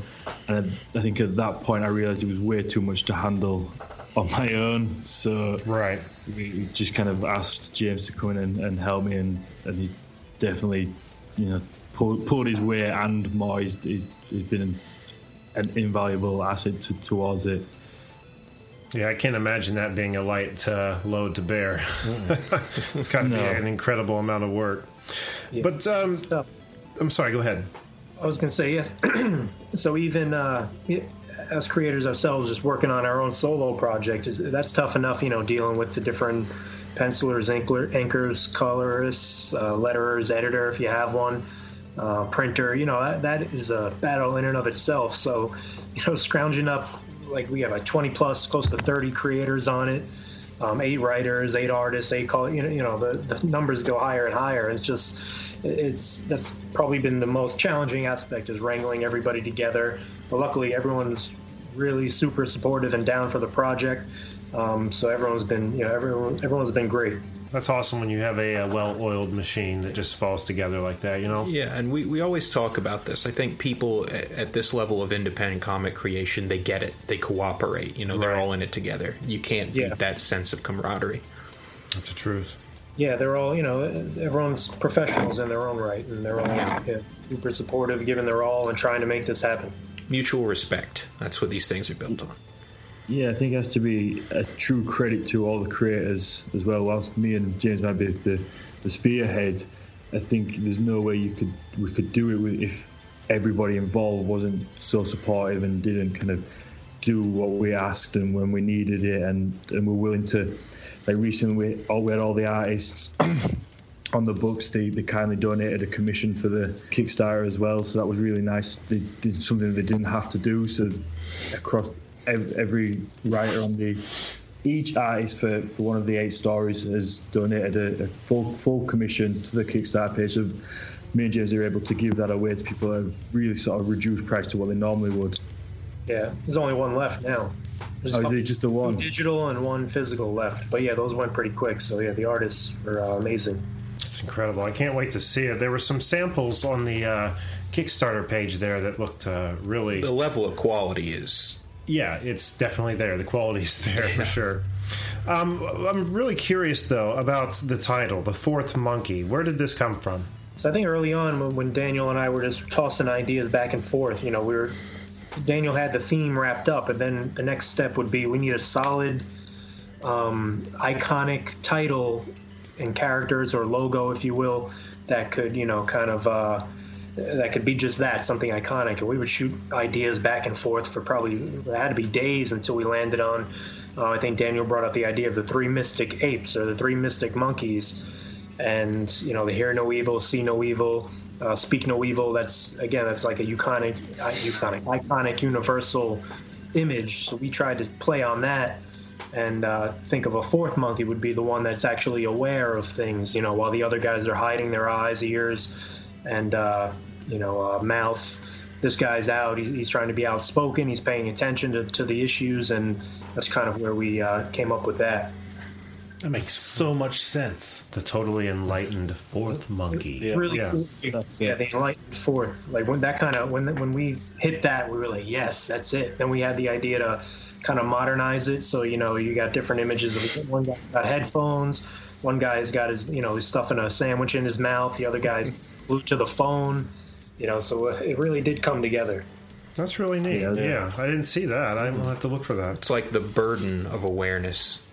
And I think at that point, I realized it was way too much to handle on my own. So right, we just kind of asked James to come in and help me. And he definitely, you know, pulled his weight and more. He's been an invaluable asset towards it. Yeah, I can't imagine that being a light load to bear. It's got to be an incredible amount of work. Yeah. But I'm sorry, go ahead. I was going to say, yes. So even as creators ourselves, just working on our own solo project, that's tough enough, you know, dealing with the different pencilers, inkers, colorists, letterers, editor, if you have one, printer. You know, that is a battle in and of itself. So, you know, scrounging up, like we have like 20-plus, close to 30 creators on it, 8 writers, 8 artists, 8 you know, the numbers go higher and higher. It's just, that's probably been the most challenging aspect, is wrangling everybody together. But luckily, everyone's really super supportive and down for the project. So everyone's been, you know, everyone's been great. That's awesome when you have a well-oiled machine that just falls together like that, you know? Yeah, and we always talk about this. I think people at this level of independent comic creation, they get it. They cooperate. You know, they're all in it together. You can't beat that sense of camaraderie. That's the truth. Yeah, they're all, you know, everyone's professionals in their own right, and they're all super supportive, giving their all, and trying to make this happen. Mutual respect. That's what these things are built on. Yeah, I think it has to be a true credit to all the creators as well. Whilst me and James might be the spearhead, I think there's no way we could do it if everybody involved wasn't so supportive and didn't kind of do what we asked them when we needed it, and were willing to. Like recently, we had all the artists on the books. They kindly donated a commission for the Kickstarter as well, so that was really nice. They did something they didn't have to do. So across every writer on each artist for one of the 8 stories has donated a full commission to the Kickstarter page. So me and James are able to give that away to people at a really sort of reduced price to what they normally would. Yeah, there's only one left now. There's is it just the one? 2 digital and 1 physical left. But yeah, those went pretty quick. So yeah, the artists were amazing. It's incredible. I can't wait to see it. There were some samples on the Kickstarter page there that looked really... The level of quality is... Yeah, it's definitely there. The quality's there for sure. I'm really curious, though, about the title, The 4th Monkey. Where did this come from? So I think early on when Daniel and I were just tossing ideas back and forth, you know, Daniel had the theme wrapped up, and then the next step would be we need a solid, iconic title and characters or logo, if you will, that could, you know, kind of... that could be just that, something iconic. And we would shoot ideas back and forth for probably, it had to be days until we landed on, I think Daniel brought up the idea of the 3 mystic apes or the 3 mystic monkeys. And, you know, the hear no evil, see no evil, speak no evil. That's like a iconic universal image. So we tried to play on that and think of a 4th monkey would be the one that's actually aware of things, you know, while the other guys are hiding their eyes, ears, and, you know, mouth. This guy's out. He's trying to be outspoken. He's paying attention to the issues, and that's kind of where we came up with that. That makes so much sense. The totally enlightened 4th monkey. Yeah. Really, the enlightened 4th. Like when that kind of when we hit that, we were like, yes, that's it. Then we had the idea to kind of modernize it. So you know, you got different images of one guy's got headphones, one guy's got his, you know, he's stuffing a sandwich in his mouth, the other guy's glued to the phone, you know, so it really did come together. That's really neat. Yeah, I didn't see that. I'm gonna have to look for that. It's like the burden of awareness,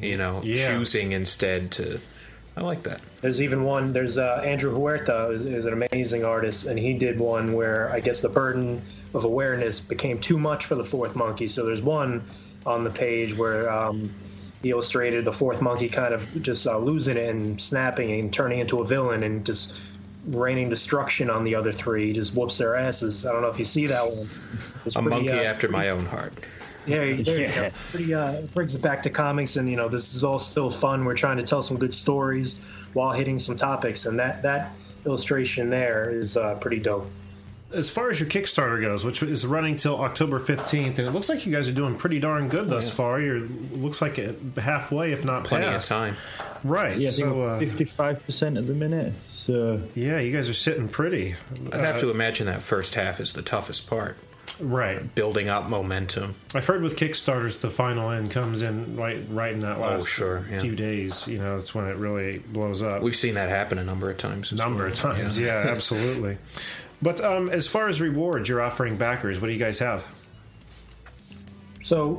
you know, choosing instead to. I like that. There's even one. There's Andrew Huerta is an amazing artist, and he did one where I guess the burden of awareness became too much for the 4th monkey. So there's one on the page where he illustrated the 4th monkey kind of just losing it and snapping and turning into a villain and just raining destruction on the other 3. He just whoops their asses. I don't know if you see that one. It's a monkey after my own heart. Yeah, there you go. It's pretty, it brings it back to comics, and you know this is all still fun. We're trying to tell some good stories while hitting some topics, and that illustration there is pretty dope. as far as your Kickstarter goes, which is running till October 15th, and it looks like you guys are doing pretty darn good thus far. You're looks like halfway, if not plenty past. Of time. Right. Yeah, so 55% at the minute. So yeah, you guys are sitting pretty. I'd have to imagine that first half is the toughest part. Right. Building up momentum. I've heard with Kickstarters, the final end comes in right in that last few days. You know, that's when it really blows up. We've seen that happen a number of times. Yeah, absolutely. But as far as rewards, you're offering backers. What do you guys have? So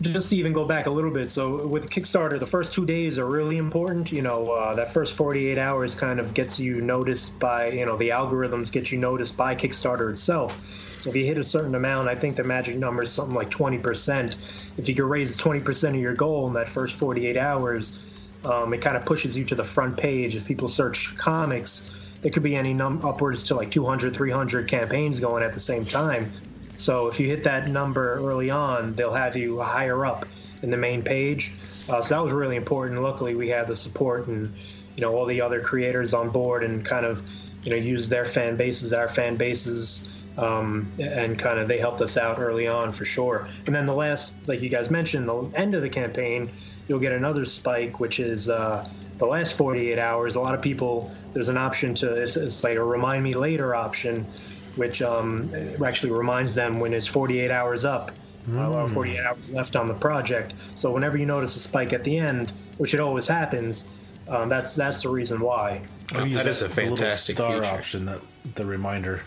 just to even go back a little bit, so with Kickstarter, the first 2 days are really important. You know, that first 48 hours kind of gets you noticed by, you know, the algorithms get you noticed by Kickstarter itself. If you hit a certain amount, I think the magic number is something like 20%. If you can raise 20% of your goal in that first 48 hours, it kind of pushes you to the front page. If people search comics, there could be any upwards to like 200, 300 campaigns going at the same time. So if you hit that number early on, they'll have you higher up in the main page. So that was really important. Luckily, we had the support and, you know, all the other creators on board and kind of, you know, use their fan bases, our fan bases. And kind of they helped us out early on for sure. And then the last, like you guys mentioned, the end of the campaign, you'll get another spike, which is the last 48 hours. A lot of people, there's an option to, it's like a remind me later option, which actually reminds them when it's 48 hours up, or 48 hours left on the project. So whenever you notice a spike at the end, which it always happens, that's the reason why. That is a fantastic feature. Option, the reminder.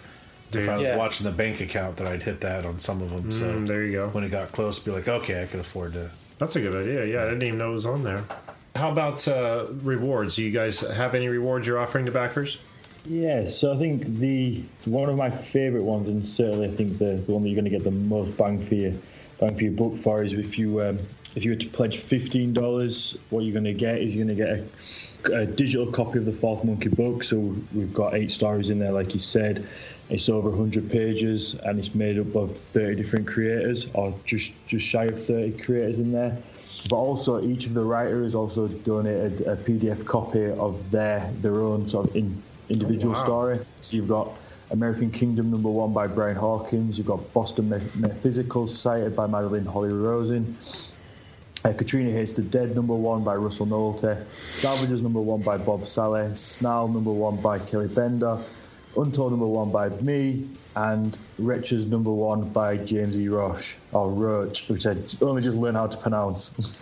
Dude, if I was watching the bank account, that I'd hit that on some of them. So there you go. When it got close, be like, okay, I can afford to. That's a good idea. Yeah, I didn't even know it was on there. How about rewards? Do you guys have any rewards you're offering to backers? Yeah, so I think the one of my favorite ones, and certainly I think the one that you're going to get the most bang for your buck for, is if you were to pledge $15, what you're going to get is you're going to get a digital copy of the 4th Monkey book. So we've got 8 stories in there, like you said. It's over 100 pages, and it's made up of 30 different creators, or just shy of 30 creators in there. But also, each of the writers also donated a PDF copy of their own sort of individual story. So you've got American Kingdom #1 by Brian Hawkins. You've got Boston Metaphysical Society by Madeline Holly Rosen. Katrina Hates the Dead #1 by Russell Nolte. Salvagers #1 by Bob Saleh. Snarl #1 by Kelly Bender. Untold #1 by me, and Wretches #1 by James E. Roche, or Roach, which I only just learned how to pronounce.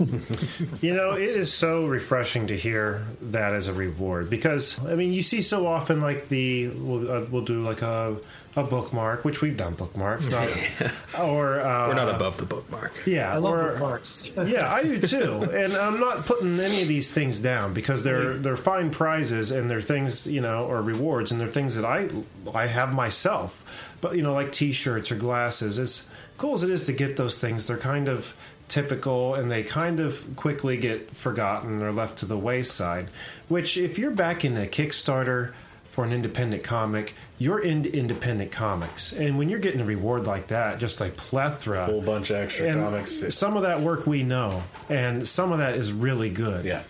You know, it is so refreshing to hear that as a reward, because, I mean, you see so often, like, we'll do, like, a bookmark, which we've done bookmarks. We're not above the bookmark. Yeah. I love bookmarks. Yeah, I do too. And I'm not putting any of these things down, because they're fine prizes, and they're things, you know, or rewards, and they're things that I have myself. But, you know, like T-shirts or glasses, as cool as it is to get those things, they're kind of typical, and they kind of quickly get forgotten or left to the wayside, which if you're back in the Kickstarter for an independent comic, you're into independent comics, and when you're getting a reward like that, just a plethora, a whole bunch of extra comics. Some of that work we know, and some of that is really good. Yeah.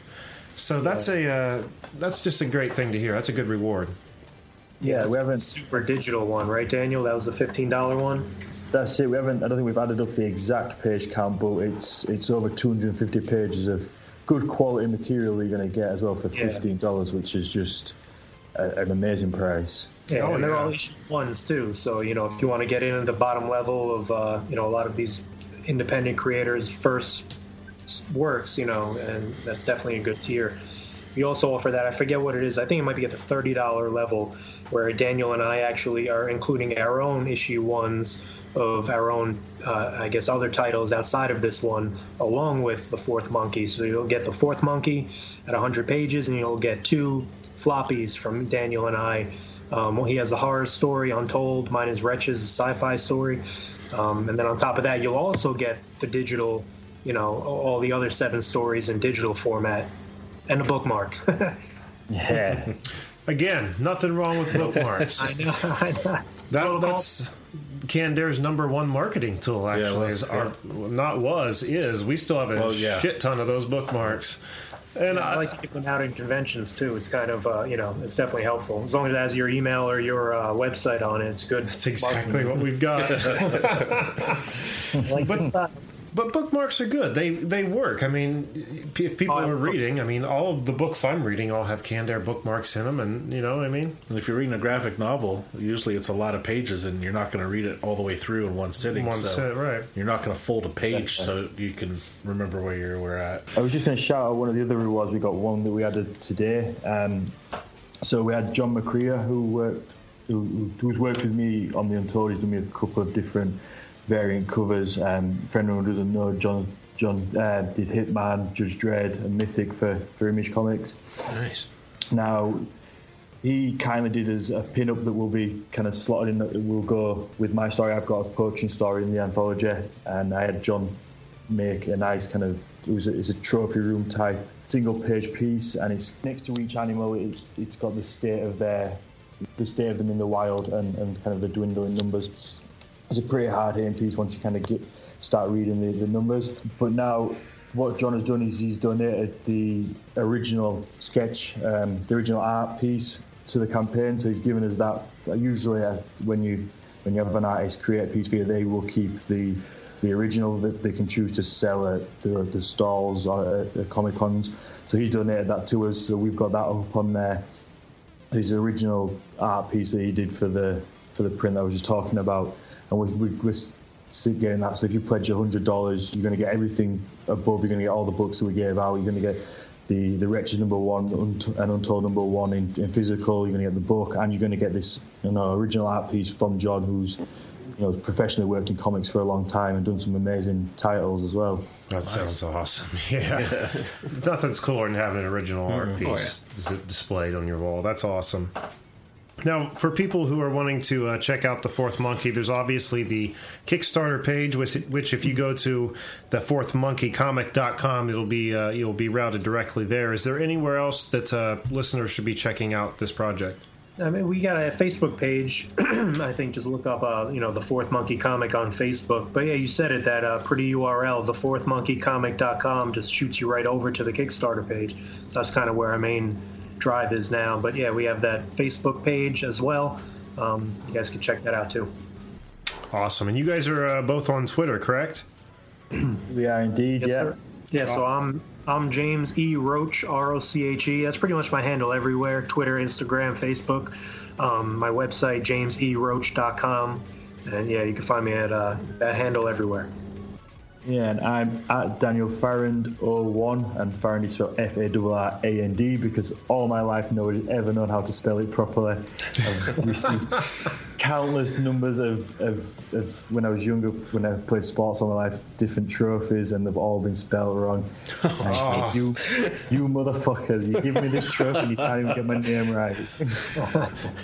So that's that's just a great thing to hear. That's a good reward. Yeah, we haven't super digital one, right, Daniel? That was the $15 one. That's it. We haven't. I don't think we've added up the exact page count, but it's over 250 pages of good quality material you're going to get as well for $15, which is just an amazing price. Yeah, and they're all issue ones too. So, you know, if you want to get in at the bottom level of, you know, a lot of these independent creators' first works, you know, and that's definitely a good tier. We also offer that. I forget what it is. I think it might be at the $30 level, where Daniel and I actually are including our own issue ones of our own, I guess, other titles outside of this one, along with the 4th Monkey. So you'll get the 4th Monkey at 100 pages, and you'll get 2 floppies from Daniel and I. Well, he has a horror story, Untold. Mine is Wretches, a sci-fi story. And then on top of that, you'll also get the digital, you know, all the other 7 stories in digital format, and a bookmark. Yeah. Again, nothing wrong with bookmarks. I know. That's Canned Air's #1 marketing tool, actually. Yeah, is. We still have a shit ton of those bookmarks. And I like to give them out in conventions too. It's kind of, it's definitely helpful. As long as it has your email or your website on it, it's good. That's exactly what we've got. But bookmarks are good. They work. I mean, if people are reading, I mean, all of the books I'm reading all have Canned Air bookmarks in them, and you know what I mean? And if you're reading a graphic novel, usually it's a lot of pages, and you're not going to read it all the way through in one sitting. Right. You're not going to fold a page so you can remember where you were at. I was just going to shout out one of the other rewards. We got one that we added today. So we had John McCrea, who's worked with me on the anthology, done me a couple of different variant covers. For anyone who doesn't know, John did Hitman, Judge Dredd, and Mythic for Image Comics. Nice. Now, he kindly did us a pin-up that will be kind of slotted in, that will go with my story. I've got a poaching story in the anthology, and I had John make a nice kind of, it's a trophy room type single-page piece, and it's next to each animal. It's got the state of them in the wild and kind of the dwindling numbers. It's a pretty hard-hitting piece once you kind of start reading the numbers. But now what John has done is he's donated the original sketch, the original art piece to the campaign. So he's given us that. Usually when you have an artist create a piece for you, they will keep the original that they can choose to sell at the stalls or at Comic-Cons. So he's donated that to us. So we've got that up on there. His original art piece that he did for the print that I was just talking about. And we're getting that. So if you pledge $100, you're going to get everything above. You're going to get all the books that we gave out. You're going to get the Wretched #1 and Untold #1 in physical. You're going to get the book, and you're going to get this original art piece from John, who's professionally worked in comics for a long time and done some amazing titles as well. That sounds awesome. Yeah. Nothing's cooler than having an original art piece displayed on your wall. That's awesome. Now, for people who are wanting to check out The 4th Monkey, there's obviously the Kickstarter page, which if you go to the4thmonkeycomic.com, you'll be routed directly there. Is there anywhere else that listeners should be checking out this project? I mean, we got a Facebook page. I think just look up, The 4th Monkey Comic on Facebook. But yeah, you said it, that pretty URL, the4thmonkeycomic.com, just shoots you right over to the Kickstarter page. So that's kind of where our main drive is now, but yeah, we have that Facebook page as well. You guys can check that out too. Awesome. And you guys are both on Twitter, correct? We are indeed. Yes, yeah. Sir. Yeah. So I'm James E. Roche, Roche. That's pretty much my handle everywhere: Twitter, Instagram, Facebook. My website, jameseroche.com, and yeah, you can find me at that handle everywhere. Yeah, and I'm at Daniel Farrand01, and Farrand is spelled Farrand because all my life nobody's ever known how to spell it properly. I've received countless numbers of when I was younger, when I played sports all my life, different trophies, and they've all been spelled wrong. Oh. You motherfuckers, you give me this trophy, you can't even get my name right.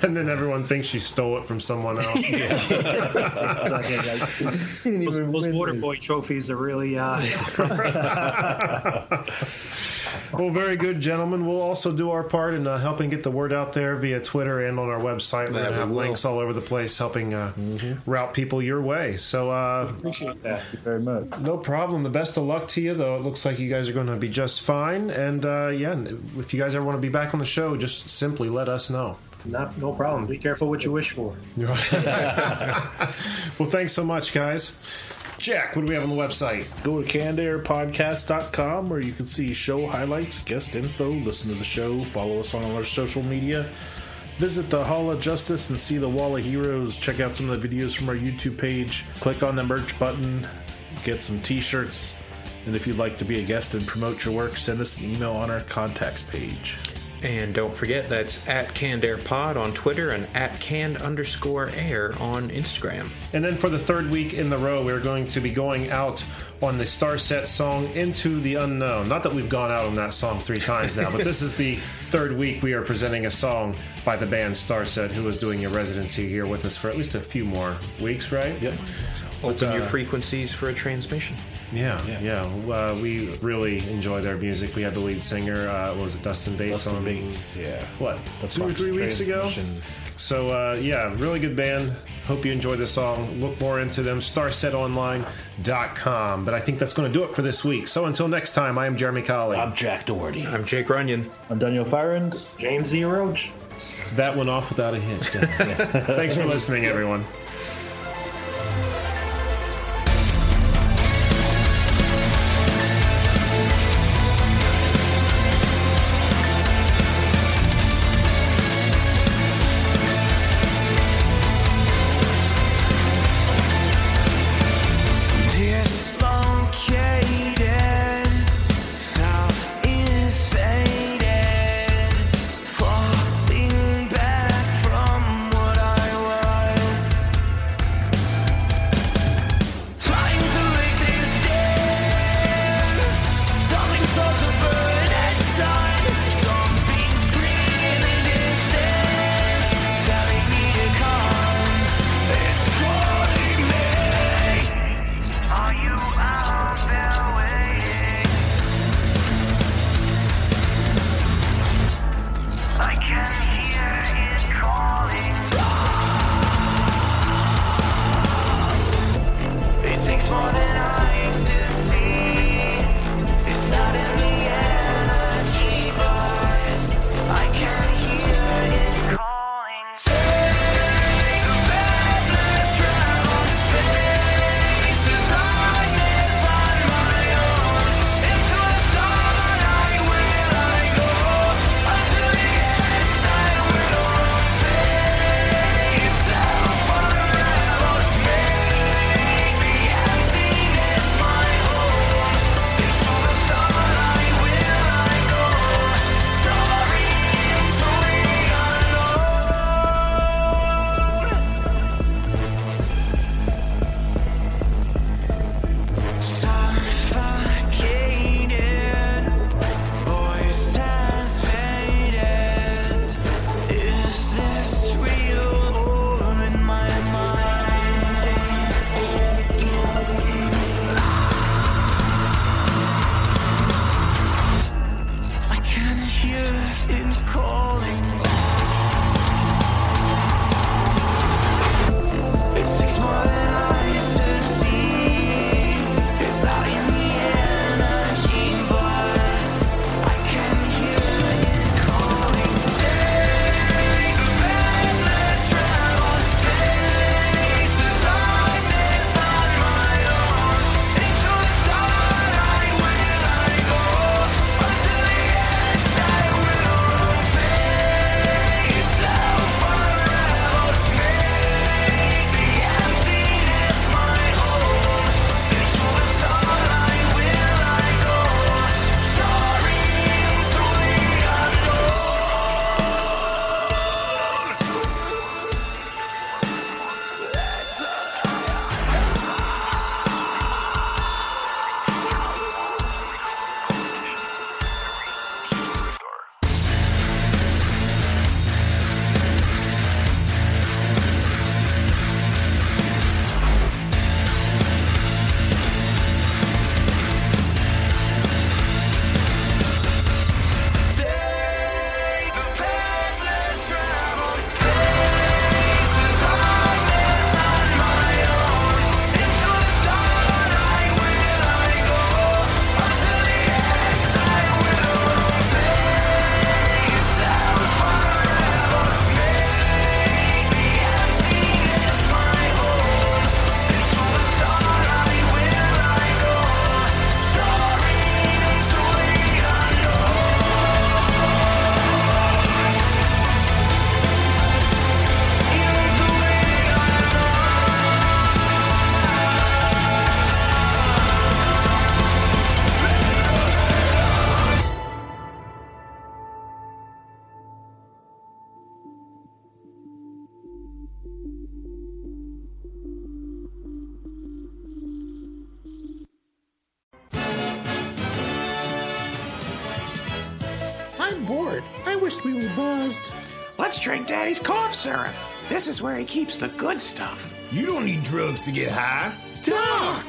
And then everyone thinks you stole it from someone else. Exactly. Those Waterboy trophies really Well, very good, gentlemen. We'll also do our part in helping get the word out there via Twitter and on our website. We're going to have links all over the place helping route people your way. So appreciate that. Thank you very much. No problem. The best of luck to you, though. It looks like you guys are going to be just fine. And if you guys ever want to be back on the show, just simply let us know. No problem. Be careful what you wish for. Well, thanks so much, guys. Jack, what do we have on the website? Go to cannedairpodcast.com, where you can see show highlights, guest info, listen to the show, follow us on all our social media, visit the Hall of Justice and see the Wall of Heroes, check out some of the videos from our YouTube page, click on the merch button, get some t-shirts, and if you'd like to be a guest and promote your work, send us an email on our contacts page. And don't forget, that's at Canned Air Pod on Twitter and at Canned_Air on Instagram. And then for the third week in the row, we're going to be going out on the Star Set song Into the Unknown. Not that we've gone out on that song 3 times now, but this is the third week we are presenting a song by the band Star Set, who is doing a residency here with us for at least a few more weeks, right? Yep. Open your frequencies for a transmission. Yeah. We really enjoy their music. We had the lead singer, Dustin Bates on? Yeah. What, 2 or 3 weeks ago? So, yeah, really good band. Hope you enjoy the song. Look more into them, starsetonline.com. But I think that's going to do it for this week. So until next time, I am Jeremy Collie. I'm Jack Doherty. I'm Jake Runyon. I'm Daniel Farrand. James E. Roche. That went off without a hitch. Thanks for listening, everyone. Syrup. This is where he keeps the good stuff. You don't need drugs to get high. Doc!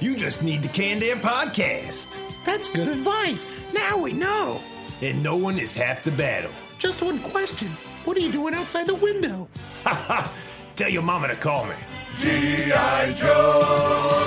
You just need the Canned Air Podcast. That's good advice. Now we know. And no one is half the battle. Just one question. What are you doing outside the window? Ha ha! Tell your mama to call me. G.I. Joe!